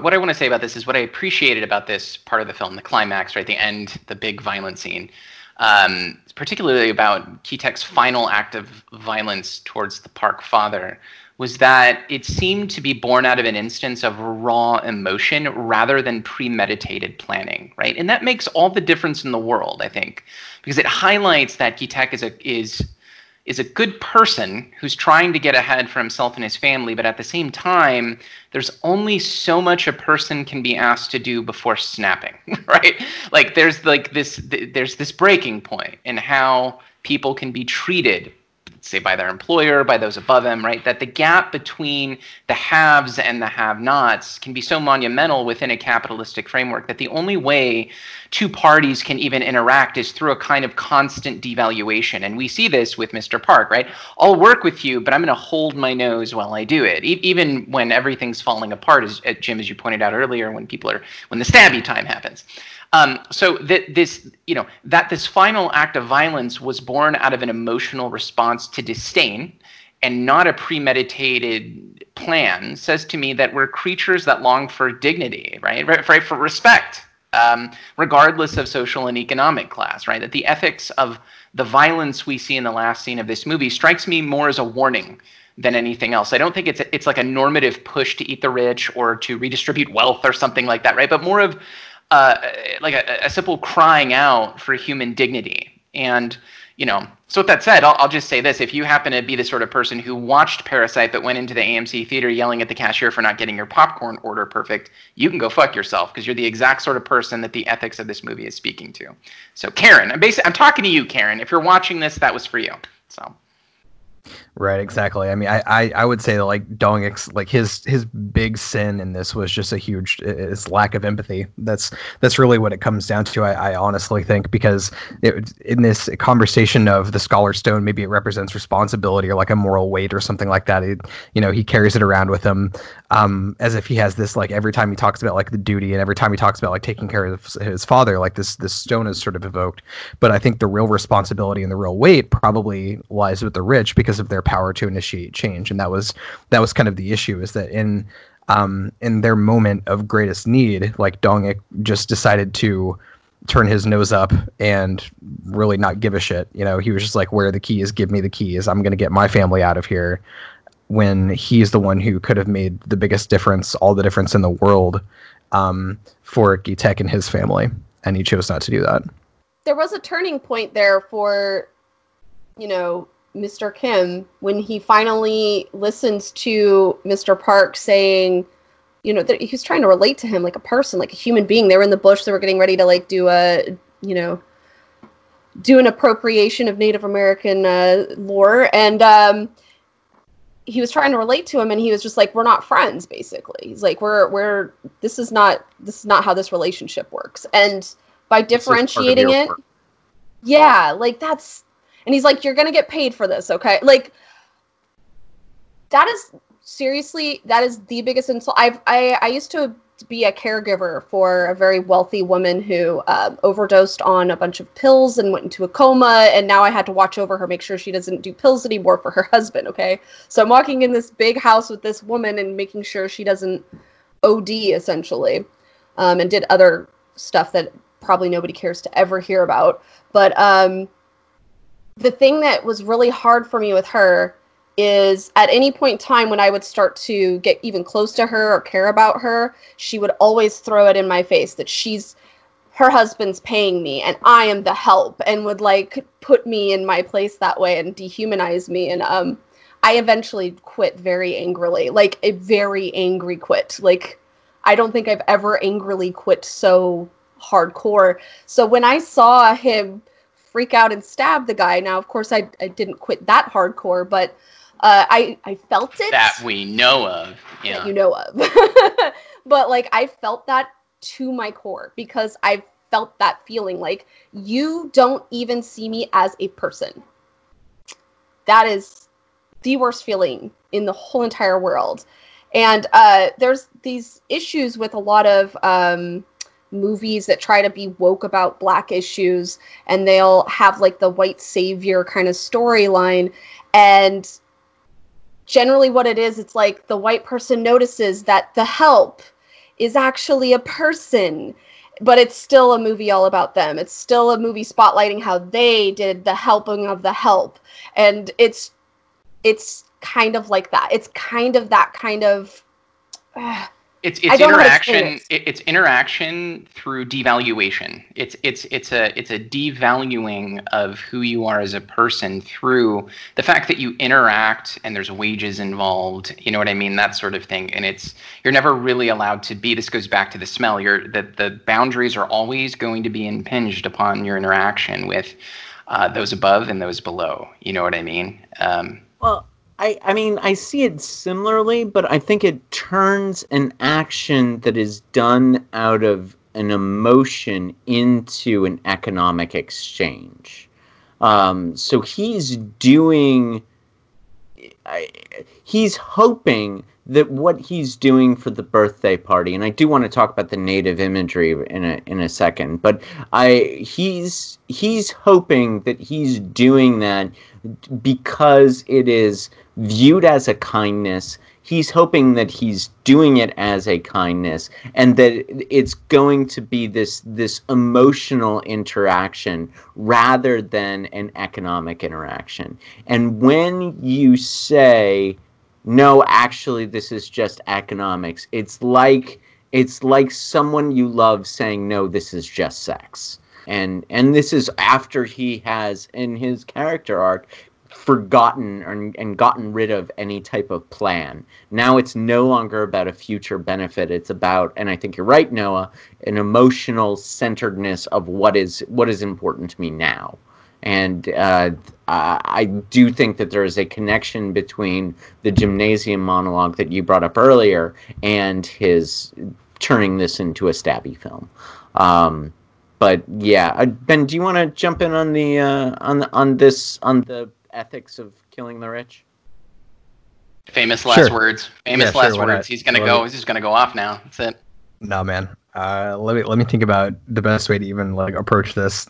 what I want to say about this is what I appreciated about this part of the film, the climax, right, the end, the big violent scene, particularly about Kitek's final act of violence towards the park father, was that it seemed to be born out of an instance of raw emotion rather than premeditated planning, right? And that makes all the difference in the world, I think, because it highlights that Kitek is a good person who's trying to get ahead for himself and his family, but at the same time, there's only so much a person can be asked to do before snapping, right? Like, there's this breaking point in how people can be treated, say, by their employer, by those above them, right? That the gap between the haves and the have-nots can be so monumental within a capitalistic framework that the only way two parties can even interact is through a kind of constant devaluation. And we see this with Mr. Park, right? I'll work with you, but I'm going to hold my nose while I do it. Even when everything's falling apart, Jim, as you pointed out earlier, when the stabby time happens. So this final act of violence was born out of an emotional response to disdain and not a premeditated plan, says to me that we're creatures that long for dignity, right? For respect, regardless of social and economic class, right? That the ethics of the violence we see in the last scene of this movie strikes me more as a warning than anything else. I don't think it's like a normative push to eat the rich or to redistribute wealth or something like that, right? But more of like a simple crying out for human dignity. And, you know, so with that said, I'll just say this. If you happen to be the sort of person who watched Parasite but went into the AMC theater yelling at the cashier for not getting your popcorn order perfect, you can go fuck yourself, because you're the exact sort of person that the ethics of this movie is speaking to. So Karen, I'm talking to you, Karen. If you're watching this, that was for you. So Right, exactly. I mean, I would say that like Dong-ik's like his big sin in this was just a huge lack of empathy. That's really what it comes down to. I honestly think, because in this conversation of the Scholar Stone, maybe it represents responsibility or like a moral weight or something like that. He carries it around with him as if he has this, like, every time he talks about like the duty and every time he talks about like taking care of his father, like this stone is sort of evoked. But I think the real responsibility and the real weight probably lies with the rich because of their power to initiate change. And that was kind of the issue, is that in their moment of greatest need, like Dong-ik just decided to turn his nose up and really not give a shit. He was just like, where are the keys? Give me the keys. I'm going to get my family out of here. When he's the one who could have made the biggest difference, all the difference in the world, for Gi-Tek and his family. And he chose not to do that. There was a turning point there for, Mr. Kim, when he finally listens to Mr. Park saying, that he was trying to relate to him like a person, like a human being. They were in the bush. They were getting ready to like do an appropriation of Native American lore. And he was trying to relate to him, and he was just like, we're not friends, basically. He's like, we're this is not how this relationship works. And by differentiating it, yeah, like that's. And he's like, you're going to get paid for this, okay? Like, that is the biggest insult. I used to be a caregiver for a very wealthy woman who overdosed on a bunch of pills and went into a coma. And now I had to watch over her, make sure she doesn't do pills anymore for her husband, okay? So I'm walking in this big house with this woman and making sure she doesn't OD, essentially, and did other stuff that probably nobody cares to ever hear about. But, the thing that was really hard for me with her is at any point in time when I would start to get even close to her or care about her, she would always throw it in my face that her husband's paying me and I am the help, and would like put me in my place that way and dehumanize me. And I eventually quit very angrily, like a very angry quit. Like, I don't think I've ever angrily quit so hardcore. So when I saw him freak out and stab the guy. Now, of course, I didn't quit that hardcore, but I felt it. That we know of. Yeah. That you know of. But, like, I felt that to my core, because I felt that feeling. Like, you don't even see me as a person. That is the worst feeling in the whole entire world. And there's these issues with a lot of... movies that try to be woke about Black issues, and they'll have like the white savior kind of storyline, and generally what it is, it's like the white person notices that the help is actually a person, but it's still a movie all about them. It's still a movie spotlighting how they did the helping of the help, and it's kind of like that. It's kind of that kind of It's interaction through devaluation. It's a devaluing of who you are as a person through the fact that you interact and there's wages involved. You know what I mean? That sort of thing. And you're never really allowed to be. This goes back to the smell. The boundaries are always going to be impinged upon your interaction with those above and those below. You know what I mean? Well. I mean, I see it similarly, but I think it turns an action that is done out of an emotion into an economic exchange. So he's hoping that what he's doing for the birthday party, and I do want to talk about the native imagery in a second, but he's hoping that he's doing that because it is viewed as a kindness. He's hoping that he's doing it as a kindness, and that it's going to be this emotional interaction rather than an economic interaction. And when you say, no, actually, this is just economics, it's like someone you love saying, no, this is just sex. And this is after he has, in his character arc, forgotten and gotten rid of any type of plan. Now it's no longer about a future benefit. It's about, and I think you're right, Noah, an emotional centeredness of what is important to me now. And I do think that there is a connection between the gymnasium monologue that you brought up earlier and his turning this into a stabby film. But yeah, Ben, do you want to jump in on the on the ethics of killing the rich? Famous last words. Famous last words. He's gonna go off now. That's it. No, man. Let me think about the best way to even like approach this.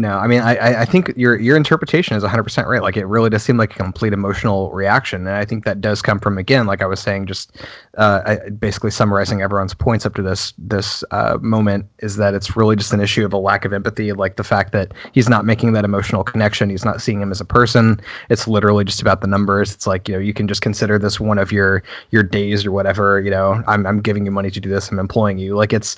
No, I mean, I think your interpretation is 100% right. Like, it really does seem like a complete emotional reaction, and I think that does come from, again, like I was saying, just basically summarizing everyone's points up to this moment, is that it's really just an issue of a lack of empathy, like the fact that he's not making that emotional connection. He's not seeing him as a person. It's literally just about the numbers. It's like, you know, you can just consider this one of your days or whatever. You know, I'm giving you money to do this. I'm employing you. Like, it's.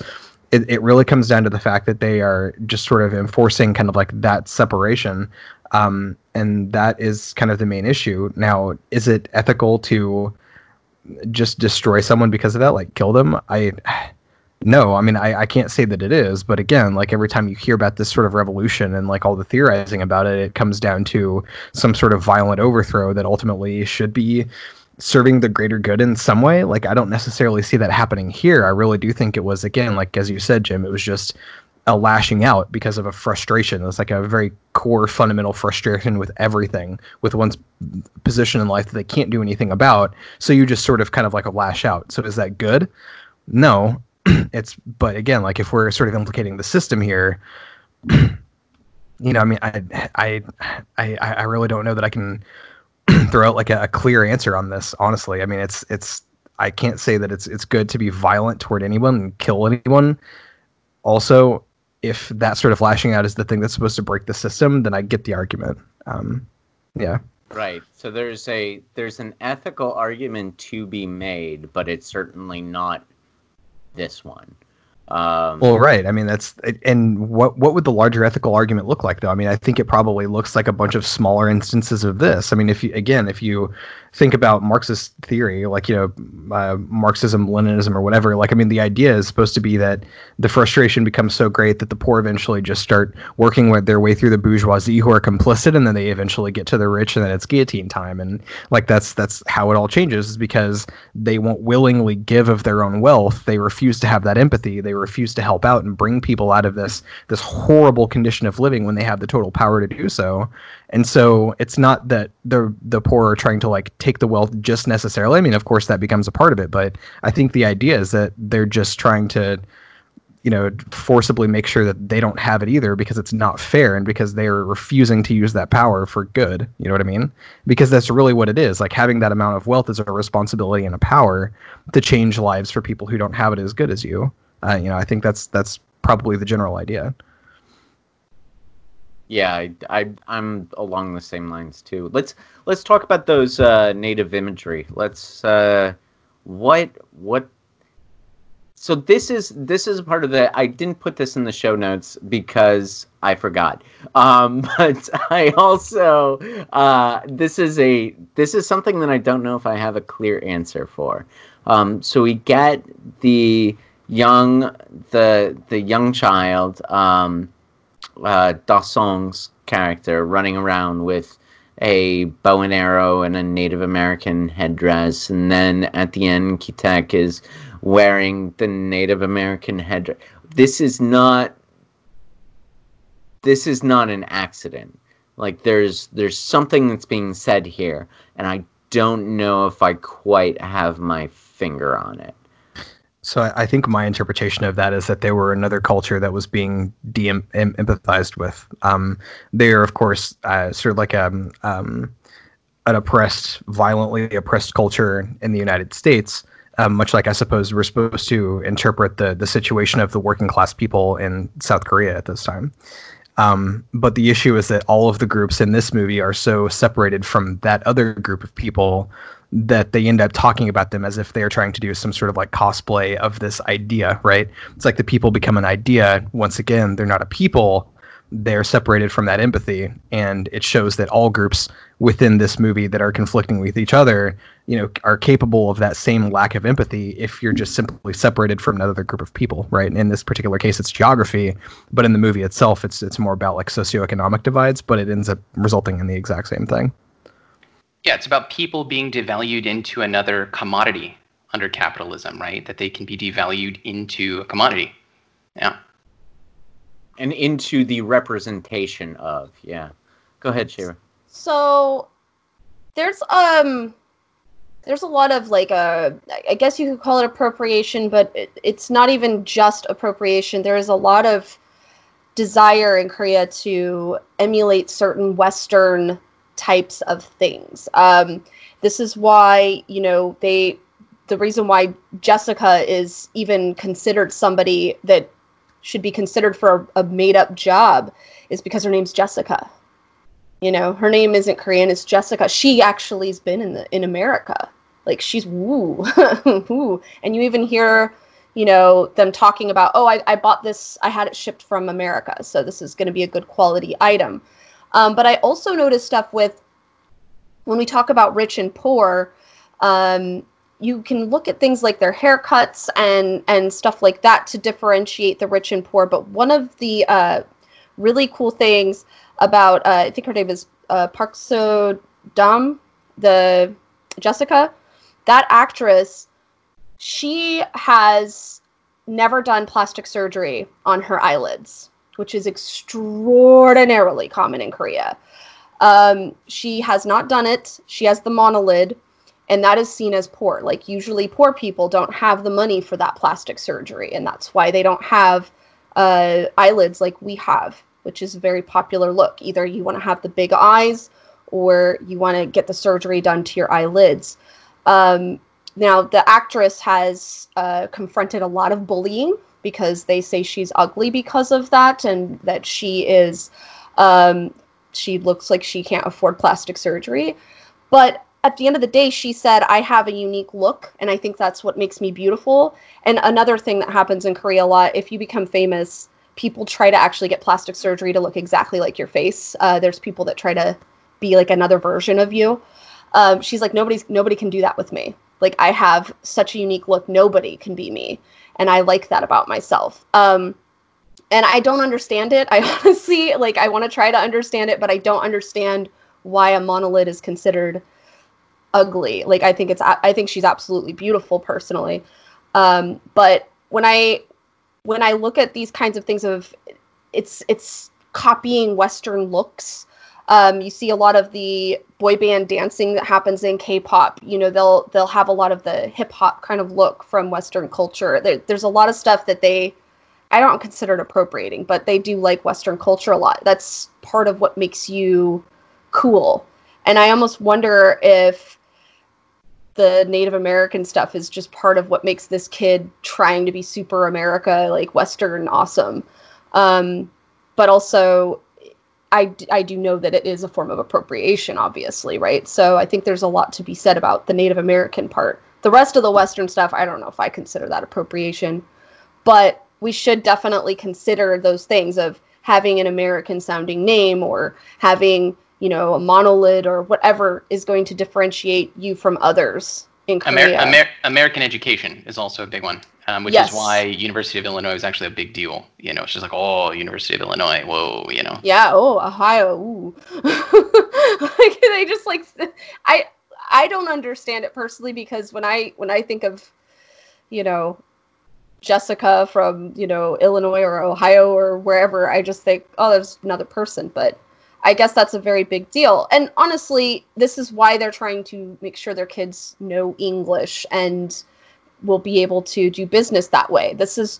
It really comes down to the fact that they are just sort of enforcing kind of like that separation. And that is kind of the main issue. Now, is it ethical to just destroy someone because of that? Like, kill them? No, I mean, I can't say that it is. But again, like, every time you hear about this sort of revolution and like all the theorizing about it, it comes down to some sort of violent overthrow that ultimately should be serving the greater good in some way. Like, I don't necessarily see that happening here. I really do think it was, again, like as you said, Jim, it was just a lashing out because of a frustration. It's like a very core fundamental frustration with everything, with one's position in life that they can't do anything about. So you just sort of kind of like a lash out. So is that good? No. But again, like, if we're sort of implicating the system here, you know, I mean, I really don't know that I can throw out like a clear answer on this, honestly. I mean, it's I can't say that it's good to be violent toward anyone and kill anyone. Also, if that sort of lashing out is the thing that's supposed to break the system, then I get the argument. Yeah. Right. So there's an ethical argument to be made, but it's certainly not this one. Well, right. I mean, what would the larger ethical argument look like, though? I mean, I think it probably looks like a bunch of smaller instances of this. I mean, if you think about Marxist theory, like, you know, Marxism, Leninism, or whatever, like, I mean, the idea is supposed to be that the frustration becomes so great that the poor eventually just start working their way through the bourgeoisie, who are complicit, and then they eventually get to the rich, and then it's guillotine time. And like, that's how it all changes, is because they won't willingly give of their own wealth. They refuse to have that empathy. They refuse to help out and bring people out of this horrible condition of living when they have the total power to do so. And so it's not that the poor are trying to like take the wealth just necessarily. I mean, of course that becomes a part of it, but I think the idea is that they're just trying to, you know, forcibly make sure that they don't have it either, because it's not fair, and because they are refusing to use that power for good. You know what I mean? Because that's really what it is. Like, having that amount of wealth is a responsibility and a power to change lives for people who don't have it as good as you. You know, I think that's probably the general idea. Yeah, I'm along the same lines too. Let's talk about those native imagery. Let's what. So this is part of the. I didn't put this in the show notes because I forgot. But I also this is something that I don't know if I have a clear answer for. So we get the young child, Da Song's character, running around with a bow and arrow and a Native American headdress, and then at the end, Kitek is wearing the Native American headdress. This is not an accident. Like, there's something that's being said here, and I don't know if I quite have my finger on it. So I think my interpretation of that is that they were another culture that was being de-empathized with. They are, of course, sort of like an oppressed, violently oppressed culture in the United States, much like I suppose we're supposed to interpret the situation of the working class people in South Korea at this time. But the issue is that all of the groups in this movie are so separated from that other group of people that they end up talking about them as if they're trying to do some sort of like cosplay of this idea, right? It's like the people become an idea. Once again, they're not a people. they're separated from that empathy, and it shows that all groups within this movie that are conflicting with each other, you know, are capable of that same lack of empathy if you're just simply separated from another group of people, right? In this particular case, it's geography, but in the movie itself, it's more about like socioeconomic divides, but it ends up resulting in the exact same thing. Yeah, it's about people being devalued into another commodity under capitalism, right? That they can be devalued into a commodity. Yeah. And into the representation of, yeah. Go ahead, Shira. So there's a lot of like I guess you could call it appropriation, but it's not even just appropriation. There is a lot of desire in Korea to emulate certain Western types of things. This is why, you know, the reason why Jessica is even considered somebody that should be considered for a made-up job is because her name's Jessica. You know, her name isn't Korean, it's Jessica. She actually has been in America. Like, she's woo. Woo. And you even hear, you know, them talking about, oh, I bought this, I had it shipped from America, so this is going to be a good quality item. But I also noticed stuff with, when we talk about rich and poor, you can look at things like their haircuts and stuff like that to differentiate the rich and poor. But one of the really cool things about, I think her name is Park So Dam, the Jessica, that actress, she has never done plastic surgery on her eyelids, which is extraordinarily common in Korea. She has not done it. She has the monolid. And that is seen as poor. Like, usually poor people don't have the money for that plastic surgery. And that's why they don't have eyelids like we have, which is a very popular look. Either you want to have the big eyes or you want to get the surgery done to your eyelids. Now, the actress has confronted a lot of bullying because they say she's ugly because of that, and that she is, she looks like she can't afford plastic surgery. But at the end of the day, she said, I have a unique look, and I think that's what makes me beautiful. And another thing that happens in Korea a lot, if you become famous, people try to actually get plastic surgery to look exactly like your face. There's people that try to be like another version of you. She's like, nobody can do that with me. Like, I have such a unique look, nobody can be me. And I like that about myself. And I don't understand it. I honestly, like, I want to try to understand it, but I don't understand why a monolid is considered ugly. Like, I think she's absolutely beautiful personally. But when I look at these kinds of things of it's copying Western looks, you see a lot of the boy band dancing that happens in K-pop. You know, they'll have a lot of the hip hop kind of look from Western culture. There's a lot of stuff that I don't consider it appropriating, but they do like Western culture a lot. That's part of what makes you cool. And I almost wonder if the Native American stuff is just part of what makes this kid trying to be super America, like Western awesome. But also, I do know that it is a form of appropriation, obviously, right? So I think there's a lot to be said about the Native American part. The rest of the Western stuff, I don't know if I consider that appropriation. But we should definitely consider those things of having an American-sounding name or having, you know, a monolid or whatever is going to differentiate you from others in Korea. American education is also a big one, which yes. is why University of Illinois is actually a big deal. You know, it's just like, oh, University of Illinois, whoa, you know. Yeah, oh, Ohio, ooh. Like, they just like, I don't understand it personally, because when I think of, you know, Jessica from, you know, Illinois or Ohio or wherever, I just think, oh, there's another person, but I guess that's a very big deal. And honestly, this is why they're trying to make sure their kids know English and will be able to do business that way. This is,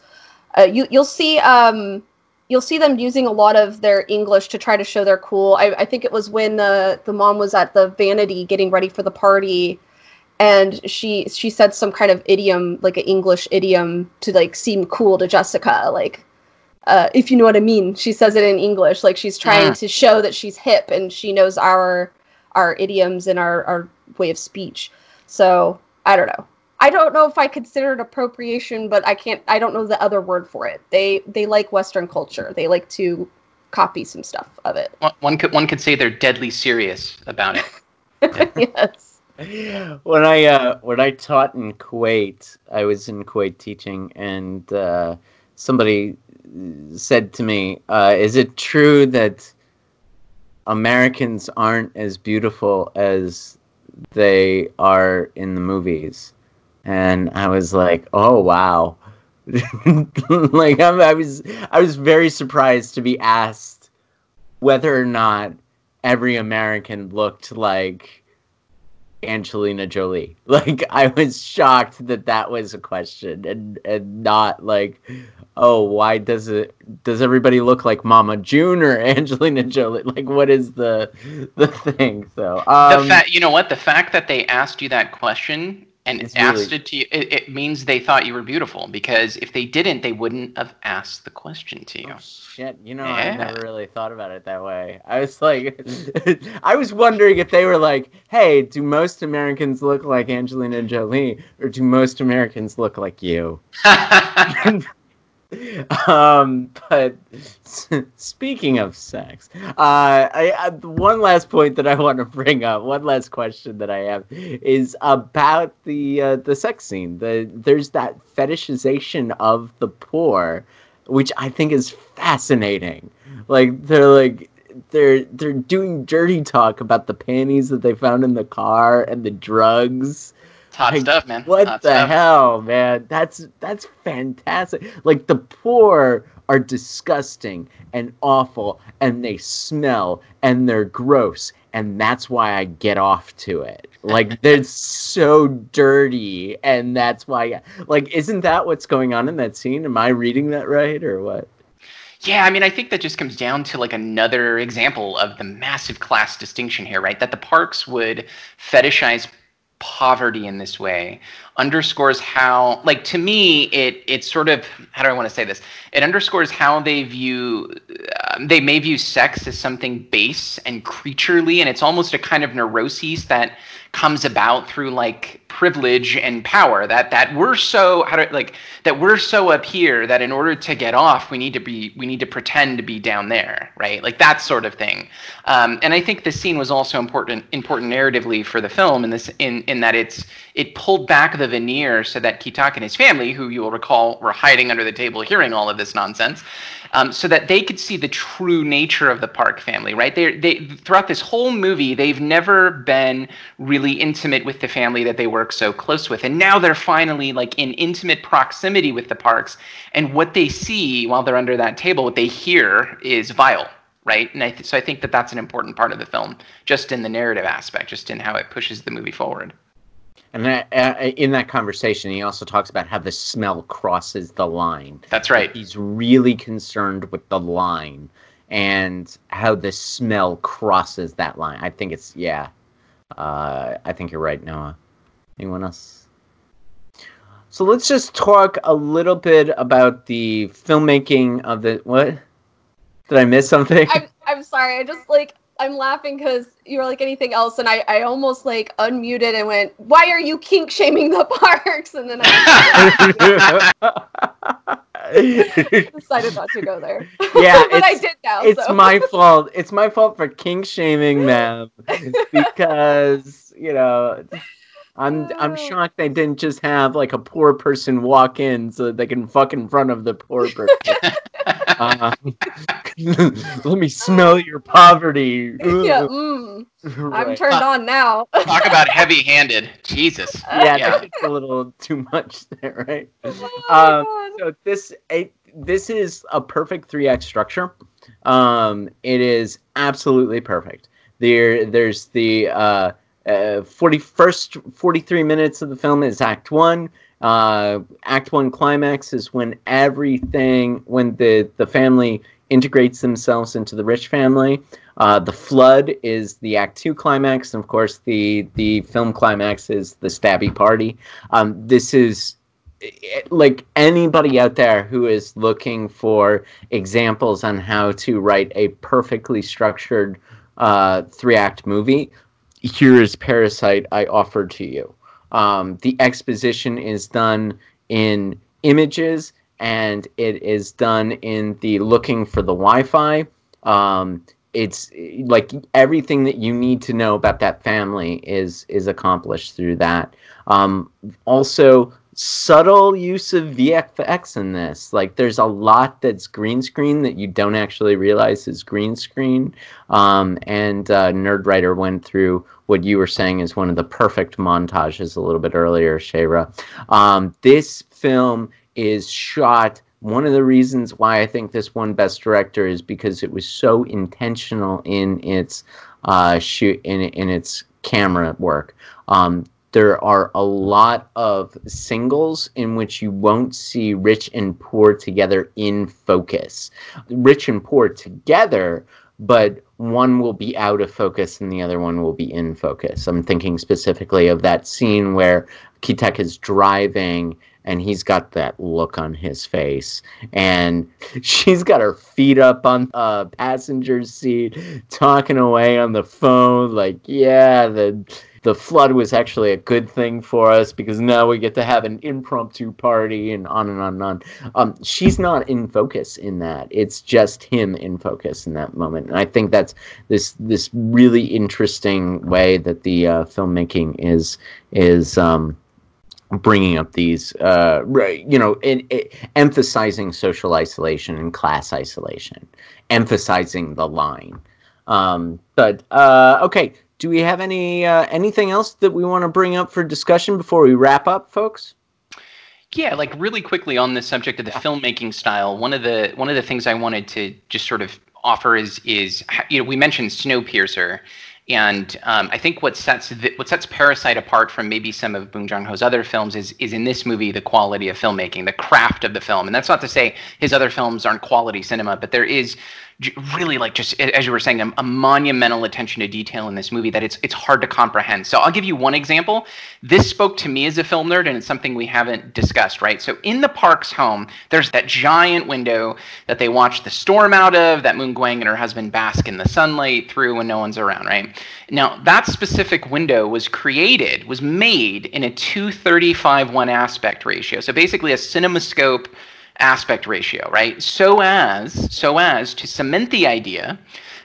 you'll see them using a lot of their English to try to show they're cool. I think it was when the mom was at the vanity getting ready for the party, and she said some kind of idiom, like an English idiom, to like seem cool to Jessica, like, if you know what I mean. She says it in English, like she's trying to show that she's hip and she knows our idioms and our way of speech. So I don't know. I don't know if I consider it appropriation, but I don't know the other word for it. They like Western culture. They like to copy some stuff of it. One could say they're deadly serious about it. Yes. When I taught in Kuwait, I was in Kuwait teaching, and somebody said to me, "Is it true that Americans aren't as beautiful as they are in the movies?" And I was like, "Oh wow!" Like I was very surprised to be asked whether or not every American looked like Angelina Jolie. Like, I was shocked that that was a question, and not like, oh, why does everybody look like Mama June or Angelina Jolie? Like, what is the thing? So the fact that they asked you that question and it means they thought you were beautiful, because if they didn't, they wouldn't have asked the question to you. Oh, shit. I never really thought about it that way. I was like, I was wondering if they were like, hey, do most Americans look like Angelina Jolie, or do most Americans look like you? But speaking of sex, one last point that I want to bring up, one last question that I have, is about the sex scene. There's that fetishization of the poor, which I think is fascinating. Like, they're doing dirty talk about the panties that they found in the car and the drugs. Hot stuff, man. What the hell, man? That's fantastic. Like, the poor are disgusting and awful, and they smell, and they're gross, and that's why I get off to it. Like, they're so dirty, and that's why. Like, isn't that what's going on in that scene? Am I reading that right, or what? Yeah, I mean, I think that just comes down to, like, another example of the massive class distinction here, right? That the Parks would fetishize poverty in this way underscores how, like, to me, it sort of, how do I want to say this? It underscores how they view, they may view sex as something base and creaturely, and it's almost a kind of neuroses that comes about through, like, privilege and power. That we're so, that we're so up here that in order to get off, we need to pretend to be down there, right? Like, that sort of thing. And I think this scene was also important narratively for the film, in that it pulled back the veneer so that Kitake and his family, who you will recall were hiding under the table hearing all of this nonsense, so that they could see the true nature of the Park family, right? They throughout this whole movie, they've never been really intimate with the family that they work so close with. And now they're finally, like, in intimate proximity with the Parks. And what they see while they're under that table, what they hear is vile, right? And so I think that that's an important part of the film, just in the narrative aspect, just in how it pushes the movie forward. And in that conversation, he also talks about how the smell crosses the line. That's right. Like, he's really concerned with the line and how the smell crosses that line. I think it's, yeah. I think you're right, Noah. Anyone else? So let's just talk a little bit about the filmmaking of the... What? Did I miss something? I'm sorry. I just, like... I'm laughing because you were like, anything else, and I almost, like, unmuted and went, why are you kink shaming the Parks? And then I decided not to go there. Yeah, but I did now. It's so. My fault. It's my fault for kink shaming them, because, you know, I'm shocked they didn't just have, like, a poor person walk in so that they can fuck in front of the poor person. Let me smell your poverty. Yeah, right. I'm turned on now. Talk about heavy-handed. Jesus. Yeah, that's a little too much there, right? So this is a perfect 3-act structure. It is absolutely perfect. There's the 43 minutes of the film is Act 1. Act 1 climax is when the family integrates themselves into the rich family. The flood is the Act 2 climax, and of course the film climax is the stabby party. This is, like, anybody out there who is looking for examples on how to write a perfectly structured 3-act movie, here is Parasite I offer to you. The exposition is done in images, and it is done in the looking for the Wi-Fi, It's like everything that you need to know about that family is accomplished through that. Also, subtle use of VFX in this. Like, there's a lot that's green screen that you don't actually realize is green screen. And Nerdwriter went through what you were saying is one of the perfect montages a little bit earlier, Shayra. This film is shot. One of the reasons why I think this won Best Director is because it was so intentional in its its camera work. There are a lot of singles in which you won't see rich and poor together in focus. Rich and poor together, but one will be out of focus and the other one will be in focus. I'm thinking specifically of that scene where Ki-taek is driving and he's got that look on his face, and she's got her feet up on a passenger seat, talking away on the phone, like, yeah, the flood was actually a good thing for us because now we get to have an impromptu party, and on and on and on. She's not in focus in that. It's just him in focus in that moment. And I think that's this really interesting way that the filmmaking is bringing up these, emphasizing social isolation and class isolation, emphasizing the line. Okay, do we have anything else that we want to bring up for discussion before we wrap up, folks? Yeah, like really quickly on the subject of the filmmaking style, one of the things I wanted to just sort of offer is we mentioned Snowpiercer. And I think what sets Parasite apart from maybe some of Bong Joon-ho's other films is in this movie the quality of filmmaking, the craft of the film. And that's not to say his other films aren't quality cinema, but there is really, like, just as you were saying, a monumental attention to detail in this movie that it's hard to comprehend. So I'll give you one example. This spoke to me as a film nerd, and it's something we haven't discussed, right? So in the Park's home, there's that giant window that they watch the storm out of, that Moon Gwang and her husband bask in the sunlight through when no one's around, right? Now, that specific window was made in a 2:35:1 aspect ratio. So basically a CinemaScope aspect ratio, right? So as to cement the idea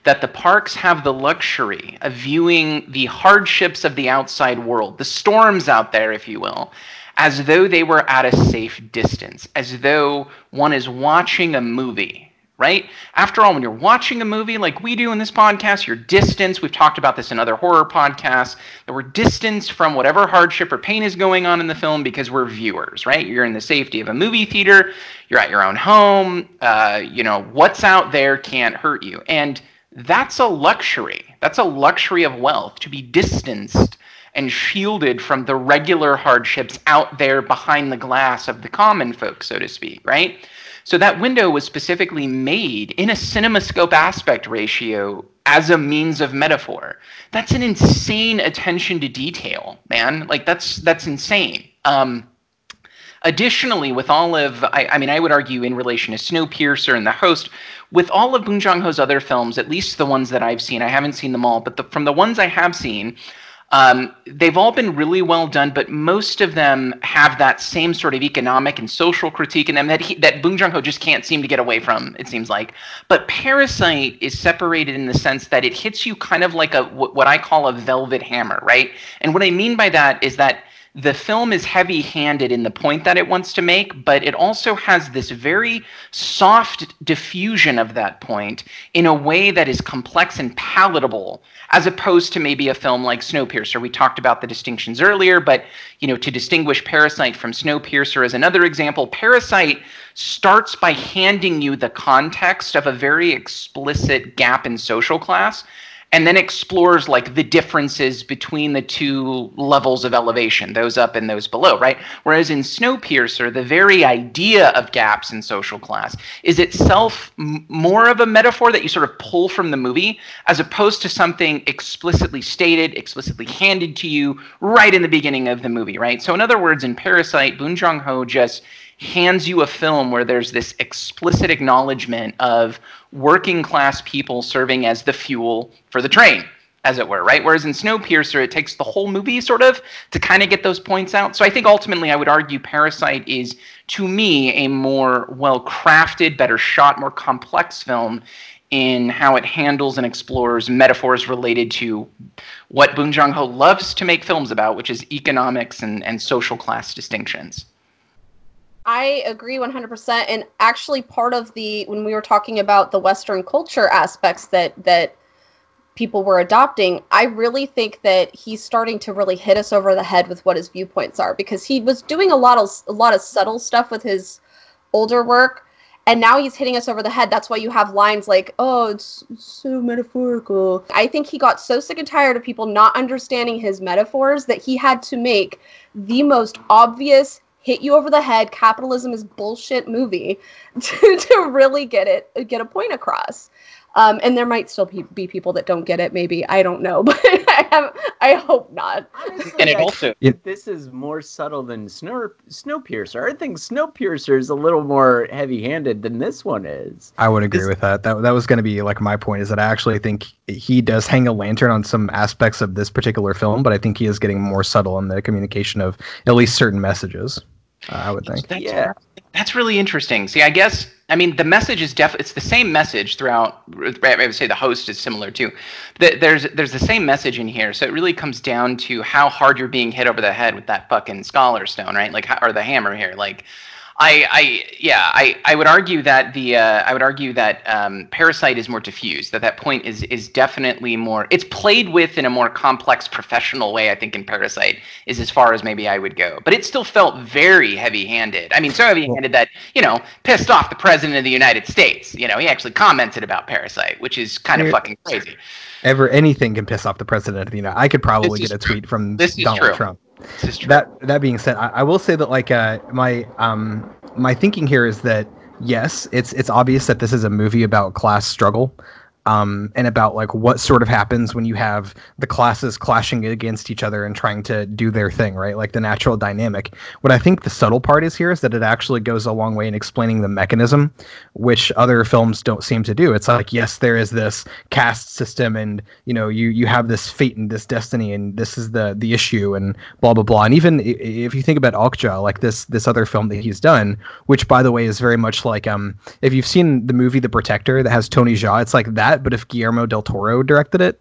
that the Parks have the luxury of viewing the hardships of the outside world, the storms out there, if you will, as though they were at a safe distance, as though one is watching a movie, right? After all, when you're watching a movie like we do in this podcast, you're distanced. We've talked about this in other horror podcasts, that we're distanced from whatever hardship or pain is going on in the film because we're viewers, right? You're in the safety of a movie theater. You're at your own home. What's out there can't hurt you. And that's a luxury. That's a luxury of wealth, to be distanced and shielded from the regular hardships out there behind the glass of the common folk, so to speak, right? So that window was specifically made in a CinemaScope aspect ratio as a means of metaphor. That's an insane attention to detail, man. Like, that's insane. Additionally, with all of, I would argue in relation to Snowpiercer and The Host, with all of Bong Joon-ho's other films, at least the ones that I've seen, I haven't seen them all, but from the ones I have seen, they've all been really well done, but most of them have that same sort of economic and social critique in them that Bong Joon-ho just can't seem to get away from, it seems like. But Parasite is separated in the sense that it hits you kind of like what I call a velvet hammer, right? And what I mean by that is that the film is heavy-handed in the point that it wants to make, but it also has this very soft diffusion of that point in a way that is complex and palatable, as opposed to maybe a film like Snowpiercer. We talked about the distinctions earlier, but to distinguish Parasite from Snowpiercer as another example, Parasite starts by handing you the context of a very explicit gap in social class, and then explores, like, the differences between the two levels of elevation, those up and those below, right? Whereas in Snowpiercer, the very idea of gaps in social class is itself more of a metaphor that you sort of pull from the movie, as opposed to something explicitly stated, explicitly handed to you right in the beginning of the movie, right? So in other words, in Parasite, Bong Joon-ho just hands you a film where there's this explicit acknowledgement of working class people serving as the fuel for the train, as it were, right? Whereas in Snowpiercer, it takes the whole movie sort of to kind of get those points out. So I think ultimately I would argue Parasite is, to me, a more well-crafted, better shot, more complex film in how it handles and explores metaphors related to what Bong Joon-ho loves to make films about, which is economics and social class distinctions. I agree 100%. And actually part of the, when we were talking about the Western culture aspects that people were adopting, I really think that he's starting to really hit us over the head with what his viewpoints are, because he was doing a lot of subtle stuff with his older work. And now he's hitting us over the head. That's why you have lines like, oh, it's so metaphorical. I think he got so sick and tired of people not understanding his metaphors that he had to make the most obvious, hit you over the head, capitalism is bullshit movie to really get a point across. And there might still be people that don't get it, maybe. I don't know, but I hope not. Honestly, and it also, this is more subtle than Snowpiercer. I think Snowpiercer is a little more heavy-handed than this one is. I would agree with that. That was going to be like my point, is that I actually think he does hang a lantern on some aspects of this particular film, but I think he is getting more subtle in the communication of at least certain messages, I would think. Yeah. That's really interesting. See, I guess, I mean, the message is it's the same message throughout. I would say The Host is similar too. There's the same message in here. So it really comes down to how hard you're being hit over the head with that fucking scholar stone, right? Like, or the hammer here. Like, I would argue that Parasite is more diffused. That point is definitely more. It's played with in a more complex, professional way, I think, in Parasite, is as far as maybe I would go. But it still felt very heavy-handed. I mean, so heavy-handed that, you know, pissed off the president of the United States. You know, he actually commented about Parasite, which is kind of fucking crazy. Anything can piss off the president of the United. I could probably get a tweet from Donald Trump. That being said, I will say that, like, my thinking here is that, yes, it's obvious that this is a movie about class struggle, and about, like, what sort of happens when you have the classes clashing against each other and trying to do their thing, right? Like, the natural dynamic. What I think the subtle part is here is that it actually goes a long way in explaining the mechanism, which other films don't seem to do. It's like, yes, there is this caste system, and, you know, you have this fate and this destiny, and this is the issue, and blah, blah, blah. And even if you think about Okja, like this other film that he's done, which, by the way, is very much like, if you've seen the movie The Protector that has Tony Jaa, it's like that, but if Guillermo del Toro directed it.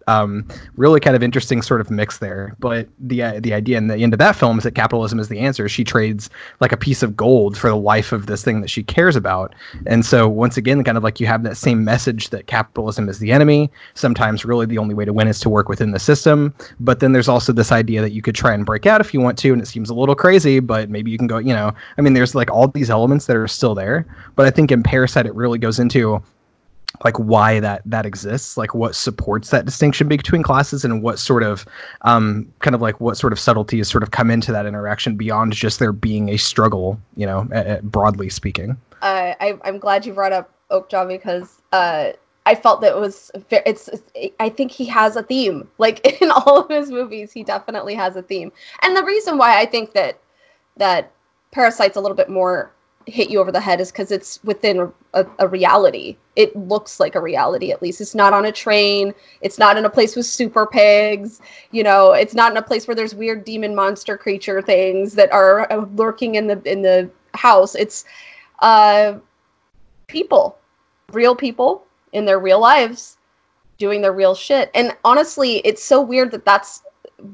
Really kind of interesting sort of mix there. But the idea in the end of that film is that capitalism is the answer. She trades, like, a piece of gold for the life of this thing that she cares about. And so, once again, kind of like, you have that same message that capitalism is the enemy. Sometimes really the only way to win is to work within the system. But then there's also this idea that you could try and break out if you want to, and it seems a little crazy, but maybe you can go, you know, I mean, there's, like, all these elements that are still there. But I think in Parasite, it really goes into, like, why that exists, like, what supports that distinction between classes, and what sort of kind of, like, what sort of subtleties sort of come into that interaction beyond just there being a struggle, you know, broadly speaking. I'm glad you brought up Okja, because I felt that I think he has a theme, like, in all of his movies. He definitely has a theme. And the reason why I think that Parasite's a little bit more hit you over the head is because it's within a reality. It looks like a reality, at least. It's not on a train. It's not in a place with super pigs. You know, it's not in a place where there's weird demon monster creature things that are lurking in the house. It's people, real people in their real lives doing their real shit. And honestly, it's so weird that that's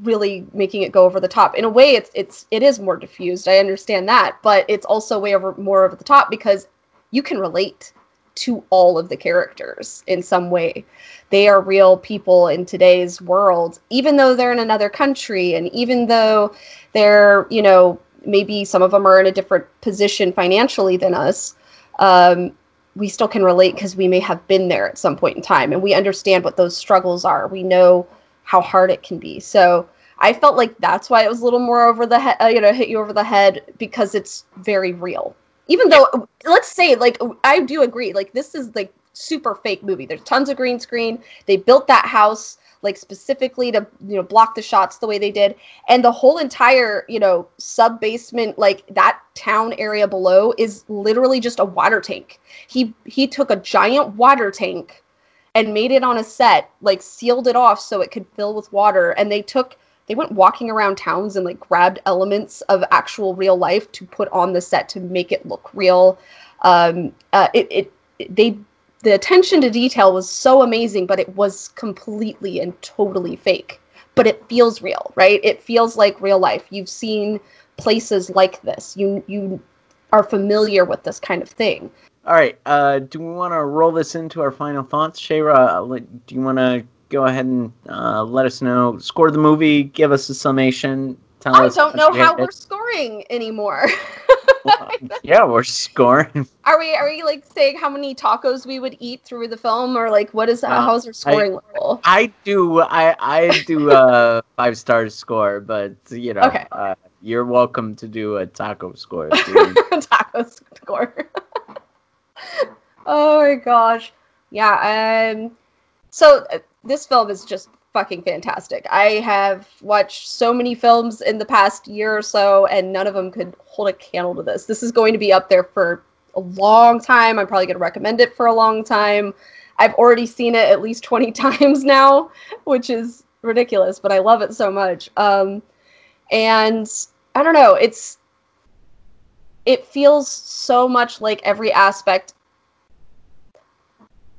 really making it go over the top. In a way, it is more diffused. I understand that, but it's also more over the top because you can relate to all of the characters in some way. They are real people in today's world, even though they're in another country, and even though they're, you know, maybe some of them are in a different position financially than us. We still can relate because we may have been there at some point in time, and we understand what those struggles are. We know how hard it can be. So I felt like that's why it was a little more over the head, you know, hit you over the head, because it's very real. Even though, let's say, like, I do agree, like, this is, like, super fake movie. There's tons of green screen. They built that house, like, specifically to, you know, block the shots the way they did. And the whole entire, you know, sub-basement, like, that town area below is literally just a water tank. He took a giant water tank and made it on a set, like, sealed it off so it could fill with water. And they went walking around towns and, like, grabbed elements of actual real life to put on the set to make it look real. They the attention to detail was so amazing, but it was completely and totally fake. But it feels real, right? It feels like real life. You've seen places like this. You are familiar with this kind of thing. All right. Do we want to roll this into our final thoughts? Shayra, do you want to go ahead and let us know, score the movie, give us a summation? I don't know how we're scoring anymore. Yeah, we're scoring. Are we like saying how many tacos we would eat through the film, or like what is how's our scoring level? I do a 5-star score, but you know, okay. You're welcome to do a taco score. Taco score. Oh my gosh, yeah. So this film is just fucking fantastic. I have watched so many films in the past year or so, and none of them could hold a candle to this. This is going to be up there for a long time. I'm probably going to recommend it for a long time. I've already seen it at least 20 times now, which is ridiculous, but I love it so much. And I don't know, it feels so much like every aspect.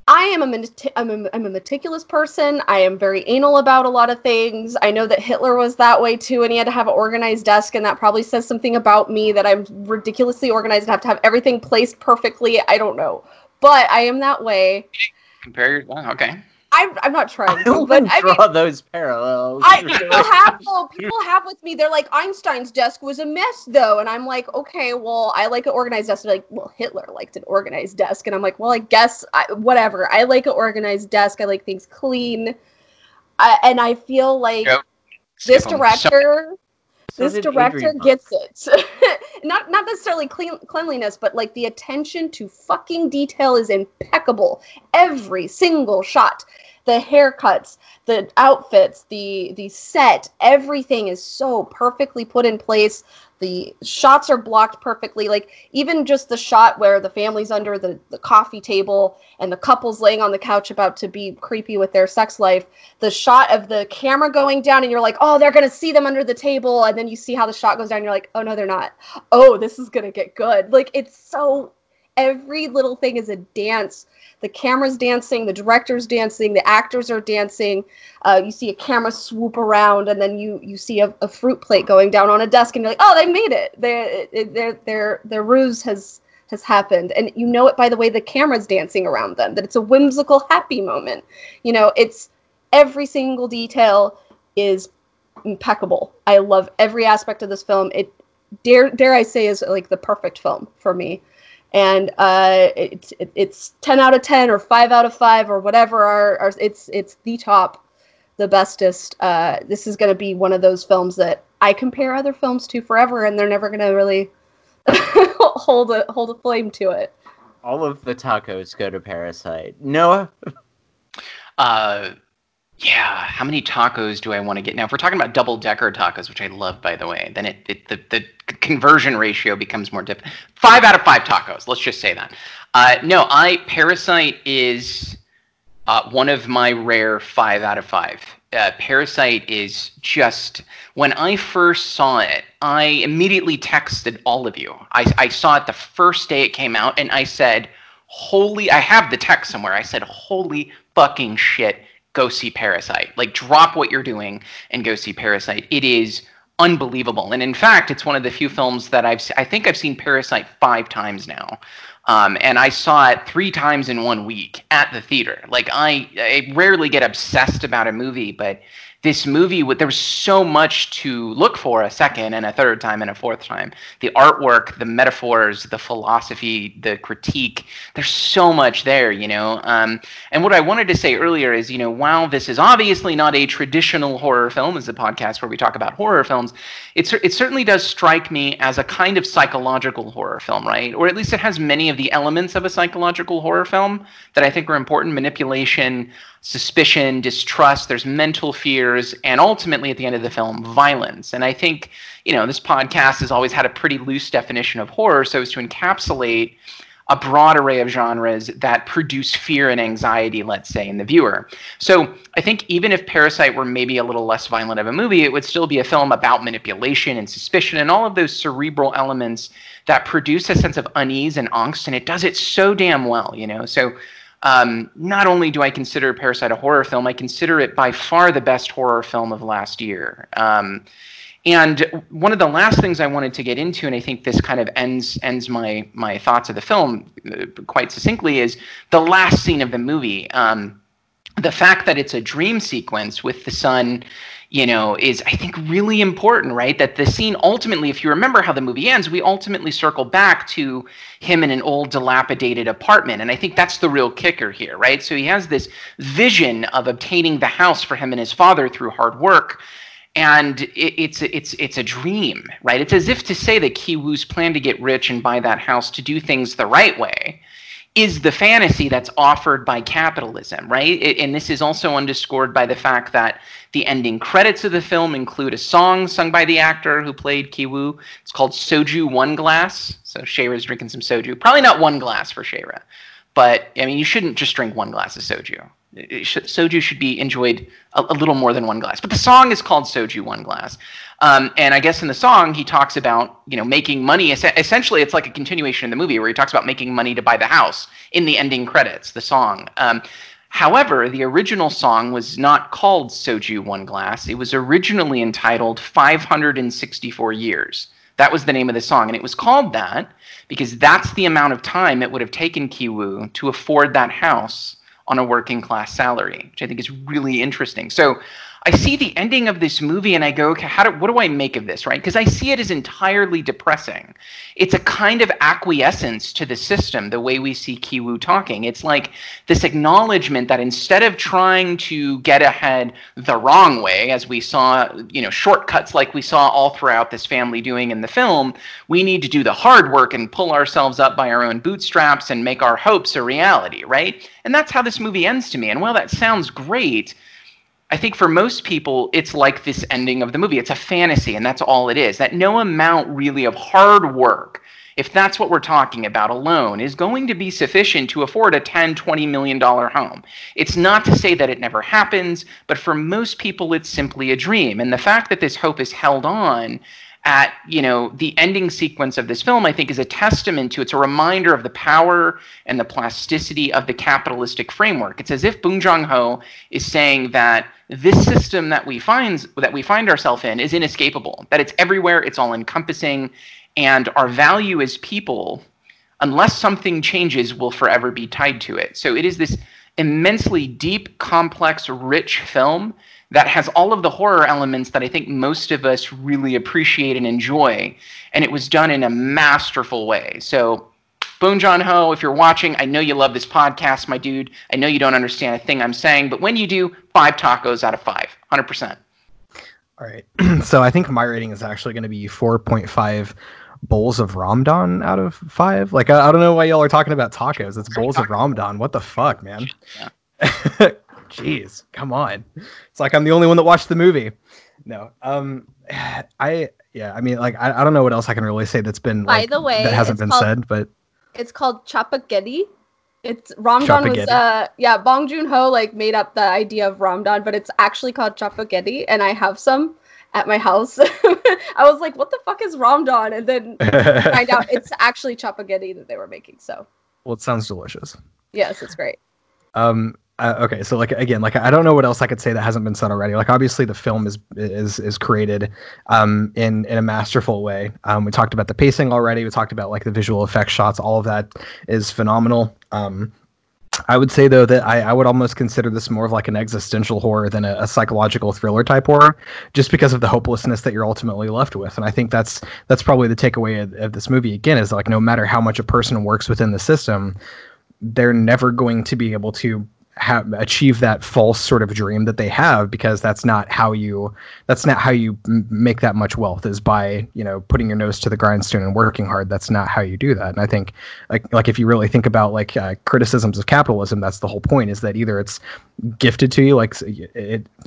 I'm a meticulous person. I am very anal about a lot of things. I know that Hitler was that way too, and he had to have an organized desk, and that probably says something about me, that I'm ridiculously organized and have to have everything placed perfectly. I don't know. But I am that way. Okay. I'm not trying to, but I draw those parallels. People have with me, they're like, Einstein's desk was a mess though. And I'm like, okay, well, I like an organized desk. They're like, well, Hitler liked an organized desk. And I'm like, well, I guess, whatever. I like an organized desk. I like things clean. And I feel like this director gets it. Not necessarily cleanliness, but like the attention to fucking detail is impeccable. Every single shot, the haircuts, the outfits, the set, everything is so perfectly put in place. The shots are blocked perfectly. Like even just the shot where the family's under the coffee table and the couple's laying on the couch about to be creepy with their sex life. The shot of the camera going down and you're like, oh, they're going to see them under the table. And then you see how the shot goes down and you're like, oh, no, they're not. Oh, this is going to get good. Like it's so, every little thing is a dance. The camera's dancing, the director's dancing, the actors are dancing. You see a camera swoop around, and then you see a fruit plate going down on a desk, and you're like, "Oh, they made it! Their ruse has happened." And you know it by the way the camera's dancing around them, that it's a whimsical, happy moment. You know, it's every single detail is impeccable. I love every aspect of this film. It dare I say is like the perfect film for me. And it's 10 out of 10 or 5 out of 5 or whatever. It's the top, the bestest. This is going to be one of those films that I compare other films to forever, and they're never going to really hold a flame to it. All of the tacos go to Parasite. Noah? Yeah, how many tacos do I want to get? Now, if we're talking about double-decker tacos, which I love, by the way, then the conversion ratio becomes more difficult. 5 out of 5 tacos, let's just say that. Parasite is one of my rare 5 out of 5. Parasite is just, when I first saw it, I immediately texted all of you. I saw it the first day it came out, and I said, I have the text somewhere. I said, holy fucking shit. Go see Parasite. Like, drop what you're doing and go see Parasite. It is unbelievable. And in fact, it's one of the few films that I think I've seen Parasite 5 times now. And I saw it 3 times in 1 week at the theater. Like, I rarely get obsessed about a movie, but this movie, there was so much to look for a second and a third time and a fourth time. The artwork, the metaphors, the philosophy, the critique, there's so much there, you know. And what I wanted to say earlier is, you know, while this is obviously not a traditional horror film, as a podcast where we talk about horror films, it certainly does strike me as a kind of psychological horror film, right? Or at least it has many of the elements of a psychological horror film that I think are important. Manipulation, suspicion, distrust, there's mental fears, and ultimately at the end of the film, violence. And I think, you know, this podcast has always had a pretty loose definition of horror so as to encapsulate a broad array of genres that produce fear and anxiety, let's say, in the viewer. So I think even if Parasite were maybe a little less violent of a movie, it would still be a film about manipulation and suspicion and all of those cerebral elements that produce a sense of unease and angst, and it does it so damn well, you know. So Not only do I consider Parasite a horror film, I consider it by far the best horror film of last year. And one of the last things I wanted to get into, and I think this kind of ends my thoughts of the film quite succinctly, is the last scene of the movie. The fact that it's a dream sequence with the son, you know, is, I think, really important, right? That the scene ultimately, if you remember how the movie ends, we ultimately circle back to him in an old, dilapidated apartment. And I think that's the real kicker here, right? So he has this vision of obtaining the house for him and his father through hard work. And it's a dream, right? It's as if to say that Ki-woo's plan to get rich and buy that house, to do things the right way, is the fantasy that's offered by capitalism, right? And this is also underscored by the fact that the ending credits of the film include a song sung by the actor who played Ki-woo. It's called Soju One Glass. So Shara's drinking some soju. Probably not one glass for Shara, but I mean, you shouldn't just drink one glass of soju. Soju should be enjoyed a little more than one glass. But the song is called Soju One Glass. And I guess in the song, he talks about, you know, making money. Essentially, it's like a continuation of the movie where he talks about making money to buy the house in the ending credits, the song. However, the original song was not called Soju One Glass. It was originally entitled 564 Years. That was the name of the song. And it was called that because that's the amount of time it would have taken Ki-woo to afford that house on a working class salary, which I think is really interesting. So I see the ending of this movie and I go, okay, what do I make of this, right? Because I see it as entirely depressing. It's a kind of acquiescence to the system, the way we see Ki-woo talking. It's like this acknowledgement that instead of trying to get ahead the wrong way, as we saw, you know, shortcuts like we saw all throughout this family doing in the film, we need to do the hard work and pull ourselves up by our own bootstraps and make our hopes a reality, right? And that's how this movie ends to me. And while that sounds great, I think for most people, it's like this ending of the movie. It's a fantasy, and that's all it is. That no amount really of hard work, if that's what we're talking about alone, is going to be sufficient to afford a $10, $20 million home. It's not to say that it never happens, but for most people, it's simply a dream. And the fact that this hope is held on at, you know, the ending sequence of this film, I think is a testament to, it's a reminder of the power and the plasticity of the capitalistic framework. It's as if Bong Joon-ho is saying that this system that we find ourselves in is inescapable, that it's everywhere, it's all encompassing, and our value as people, unless something changes, will forever be tied to it. So it is this immensely deep, complex, rich film that has all of the horror elements that I think most of us really appreciate and enjoy, and it was done in a masterful way. So Bong Joon-ho, if you're watching, I know you love this podcast, my dude. I know you don't understand a thing I'm saying, but when you do, 5 tacos out of 5, 100%. All right, so I think my rating is actually going to be 4.5 bowls of Ramdan out of 5. Like, I don't know why y'all are talking about tacos. It's bowls of Ramdan. What the fuck, man? Yeah. Jeez, come on. It's like I'm the only one that watched the movie. No. I don't know what else I can really say that's been, like, by the way, that hasn't been said, but it's called Chapagetti. It's Ramdan was Bong Joon-ho made up the idea of Ramdan, but it's actually called Chapagetti, and I have some at my house. I was like, what the fuck is Ramdan? And then find out it's actually Chapagetti that they were making. So, well, it sounds delicious. Yes, it's great. Okay, so I don't know what else I could say that hasn't been said already. Like, obviously the film is created in a masterful way. We talked about the pacing already. We talked about the visual effects shots. All of that is phenomenal. I would say, though, that I would almost consider this more of an existential horror than a psychological thriller type horror, just because of the hopelessness that you're ultimately left with. And I think that's probably the takeaway of this movie, again, is no matter how much a person works within the system, they're never going to be able to achieve that false sort of dream that they have, because that's not how you make that much wealth, is by putting your nose to the grindstone and working hard. That's not how you do that. And I think like if you really think about criticisms of capitalism, that's the whole point, is that either it's gifted to you,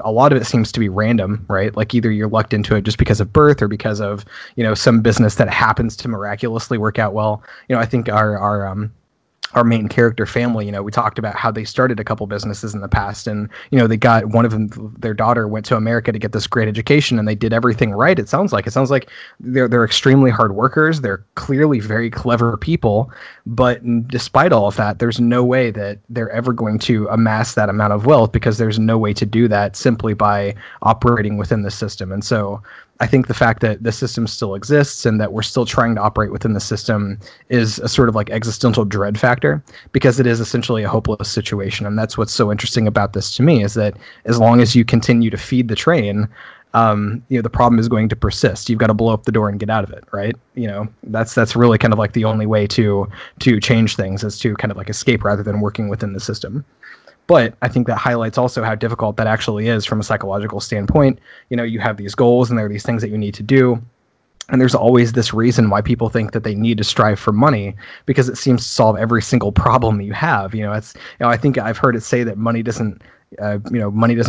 a lot of it seems to be random, right? Either you're lucked into it just because of birth or because of some business that happens to miraculously work out well. I think our our main character family, you know, we talked about how they started a couple businesses in the past, and, you know, they got one of them, their daughter went to America to get this great education, and they did everything right. It sounds like they're extremely hard workers. They're clearly very clever people, but despite all of that, there's no way that they're ever going to amass that amount of wealth, because there's no way to do that simply by operating within the system. And so I think the fact that the system still exists and that we're still trying to operate within the system is a sort of like existential dread factor, because it is essentially a hopeless situation. And that's what's so interesting about this to me, is that as long as you continue to feed the train, you know, the problem is going to persist. You've got to blow up the door and get out of it, right? You know, that's really kind of like the only way to change things, is to kind of like escape rather than working within the system. But I think that highlights also how difficult that actually is from a psychological standpoint. You know, you have these goals and there are these things that you need to do. And there's always this reason why people think that they need to strive for money, because it seems to solve every single problem that you have. You know, it's, you know, I think I've heard it say that money doesn't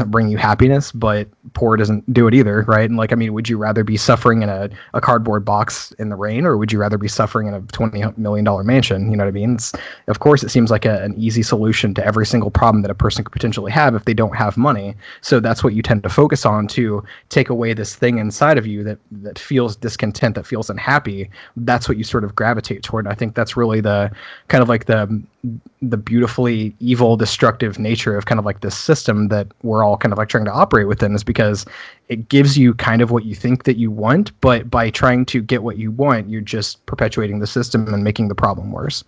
bring you happiness, but poor doesn't do it either, right? And like, I mean, would you rather be suffering in a cardboard box in the rain, or would you rather be suffering in a $20 million mansion? You know what I mean? It's, of course, it seems like an easy solution to every single problem that a person could potentially have if they don't have money. So that's what you tend to focus on, to take away this thing inside of you that feels discontent, that feels unhappy. That's what you sort of gravitate toward. And I think that's really the kind of like the beautifully evil, destructive nature of kind of like this system that we're all kind of like trying to operate within, is because it gives you kind of what you think that you want, but by trying to get what you want, you're just perpetuating the system and making the problem worse.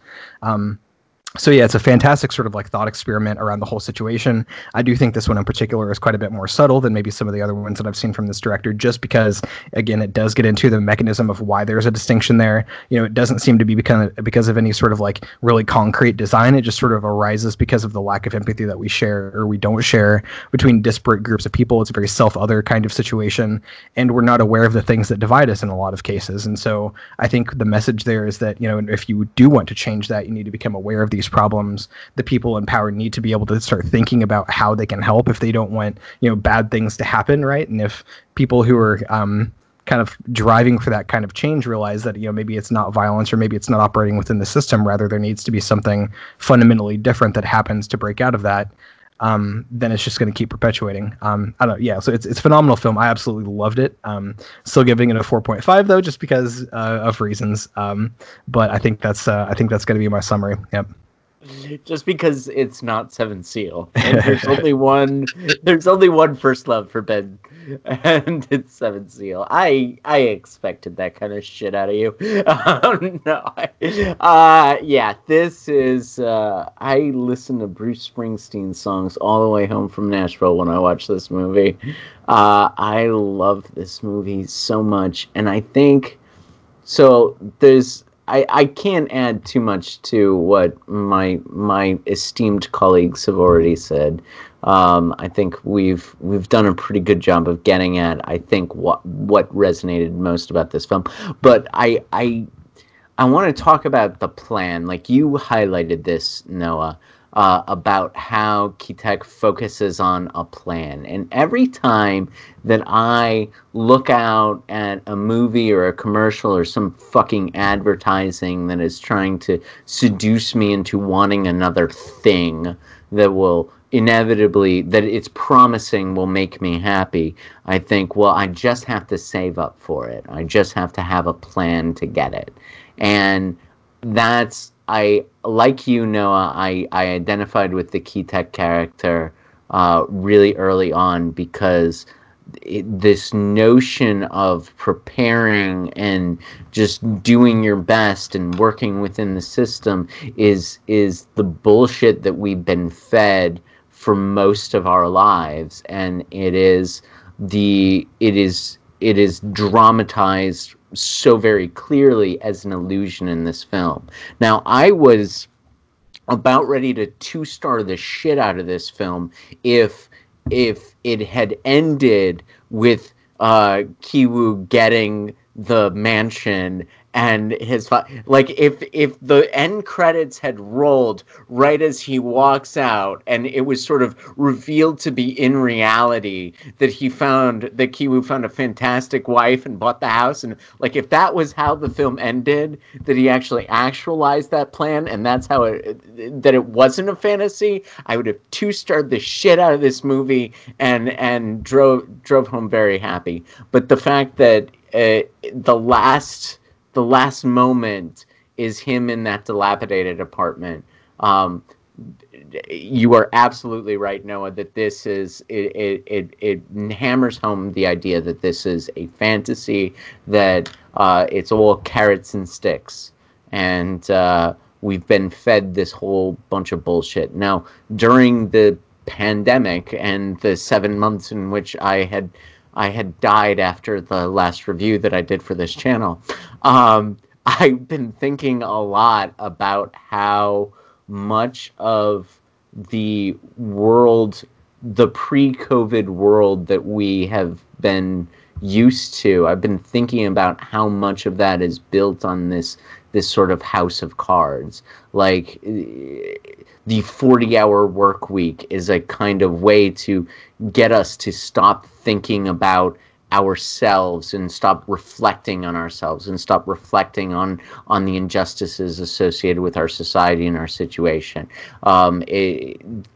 So yeah, it's a fantastic sort of like thought experiment around the whole situation. I do think this one in particular is quite a bit more subtle than maybe some of the other ones that I've seen from this director, just because, again, it does get into the mechanism of why there's a distinction there. You know, it doesn't seem to be because of any sort of like really concrete design. It just sort of arises because of the lack of empathy that we share, or we don't share, between disparate groups of people. It's a very self-other kind of situation, and we're not aware of the things that divide us in a lot of cases. And so I think the message there is that, you know, if you do want to change that, you need to become aware of these problems. The people in power need to be able to start thinking about how they can help if they don't want, you know, bad things to happen, right? And if people who are kind of driving for that kind of change realize that, you know, maybe it's not violence, or maybe it's not operating within the system, rather there needs to be something fundamentally different that happens to break out of that, then it's just going to keep perpetuating. I don't know. Yeah. So it's a phenomenal film. I absolutely loved it. Still giving it a 4.5 though, just because of reasons. But I think that's going to be my summary. Yep. Just because it's not Seventh Seal, and there's only one first love for Ben, and it's Seventh Seal. I expected that kind of shit out of you. Yeah, this is. I listened to Bruce Springsteen songs all the way home from Nashville when I watched this movie. I love this movie so much, and I think so. I can't add too much to what my esteemed colleagues have already said. I think we've done a pretty good job of getting at, I think, what resonated most about this film. But I want to talk about the plan. Like, you highlighted this, Noah, about how Kitek focuses on a plan. And every time that I look out at a movie or a commercial or some fucking advertising that is trying to seduce me into wanting another thing that will inevitably, that it's promising will make me happy, I think, well, I just have to save up for it. I just have to have a plan to get it. And that's, I, like you, Noah, I identified with the Kitek character really early on, because this notion of preparing and just doing your best and working within the system is the bullshit that we've been fed for most of our lives, and it is dramatized so very clearly as an illusion in this film. Now, I was about ready to two-star the shit out of this film if it had ended with Ki-woo getting the mansion and his like if the end credits had rolled right as he walks out and it was sort of revealed to be in reality that he found that Ki-woo found a fantastic wife and bought the house, and like if that was how the film ended, that he actually actualized that plan and that's how it, that it wasn't a fantasy, I would have two-starred the shit out of this movie and drove home very happy. But the fact that the last moment is him in that dilapidated apartment. You are absolutely right, Noah, that this is it hammers home the idea that this is a fantasy, that it's all carrots and sticks, and we've been fed this whole bunch of bullshit. Now, during the pandemic and the 7 months in which I had died after the last review that I did for this channel, I've been thinking a lot about how much of the world, the pre-COVID world that we have been used to, I've been thinking about how much of that is built on this sort of house of cards. Like, the 40-hour work week is a kind of way to get us to stop thinking about ourselves and stop reflecting on ourselves and stop reflecting on the injustices associated with our society and our situation.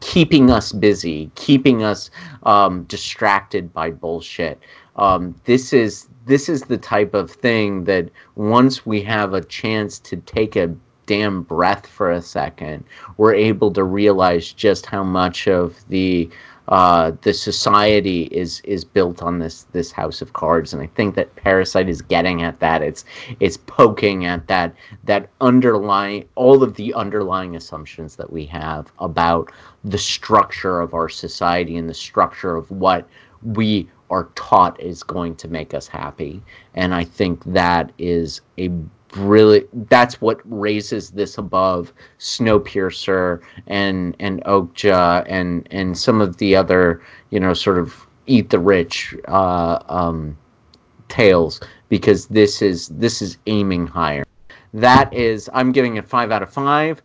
Keeping us busy, keeping us distracted by bullshit. This is the type of thing that once we have a chance to take a damn breath for a second, we're able to realize just how much of the society is built on this house of cards. And I think that Parasite is getting at that. It's poking at that underlying, all of the underlying assumptions that we have about the structure of our society and the structure of what we are taught is going to make us happy. And I think that is a brilliant, that's what raises this above Snowpiercer and Okja and some of the other, you know, sort of eat the rich tales, because this is aiming higher. That is, I'm giving it 5 out of 5.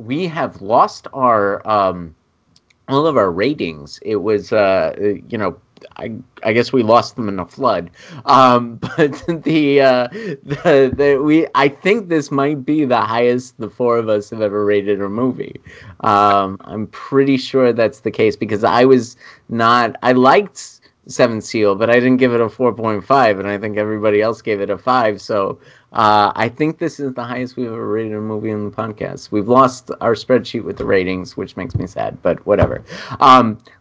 We have lost our all of our ratings. It was you know, I guess we lost them in a flood, but I think this might be the highest the four of us have ever rated a movie. I'm pretty sure that's the case, because I liked Seventh Seal, but I didn't give it a 4.5, and I think everybody else gave it a 5. So I think this is the highest we've ever rated a movie on the podcast. We've lost our spreadsheet with the ratings, which makes me sad, but whatever.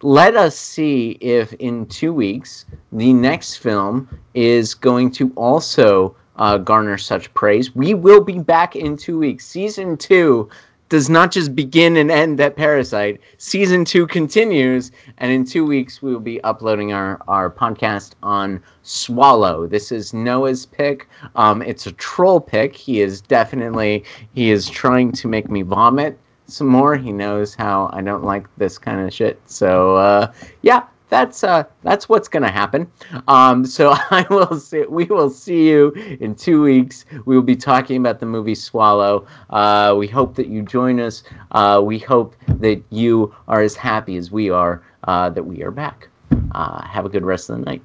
Let us see if in 2 weeks the next film is going to also garner such praise. We will be back in 2 weeks. Season 2 does not just begin and end at Parasite. Season 2 continues, and in 2 weeks we will be uploading our podcast on Swallow. This is Noah's pick. It's a troll pick. He is trying to make me vomit some more. He knows how I don't like this kind of shit. So yeah, that's what's gonna happen. So we will see you in 2 weeks. We will be talking about the movie Swallow. We hope that you join us. We hope that you are as happy as we are that we are back. Have a good rest of the night.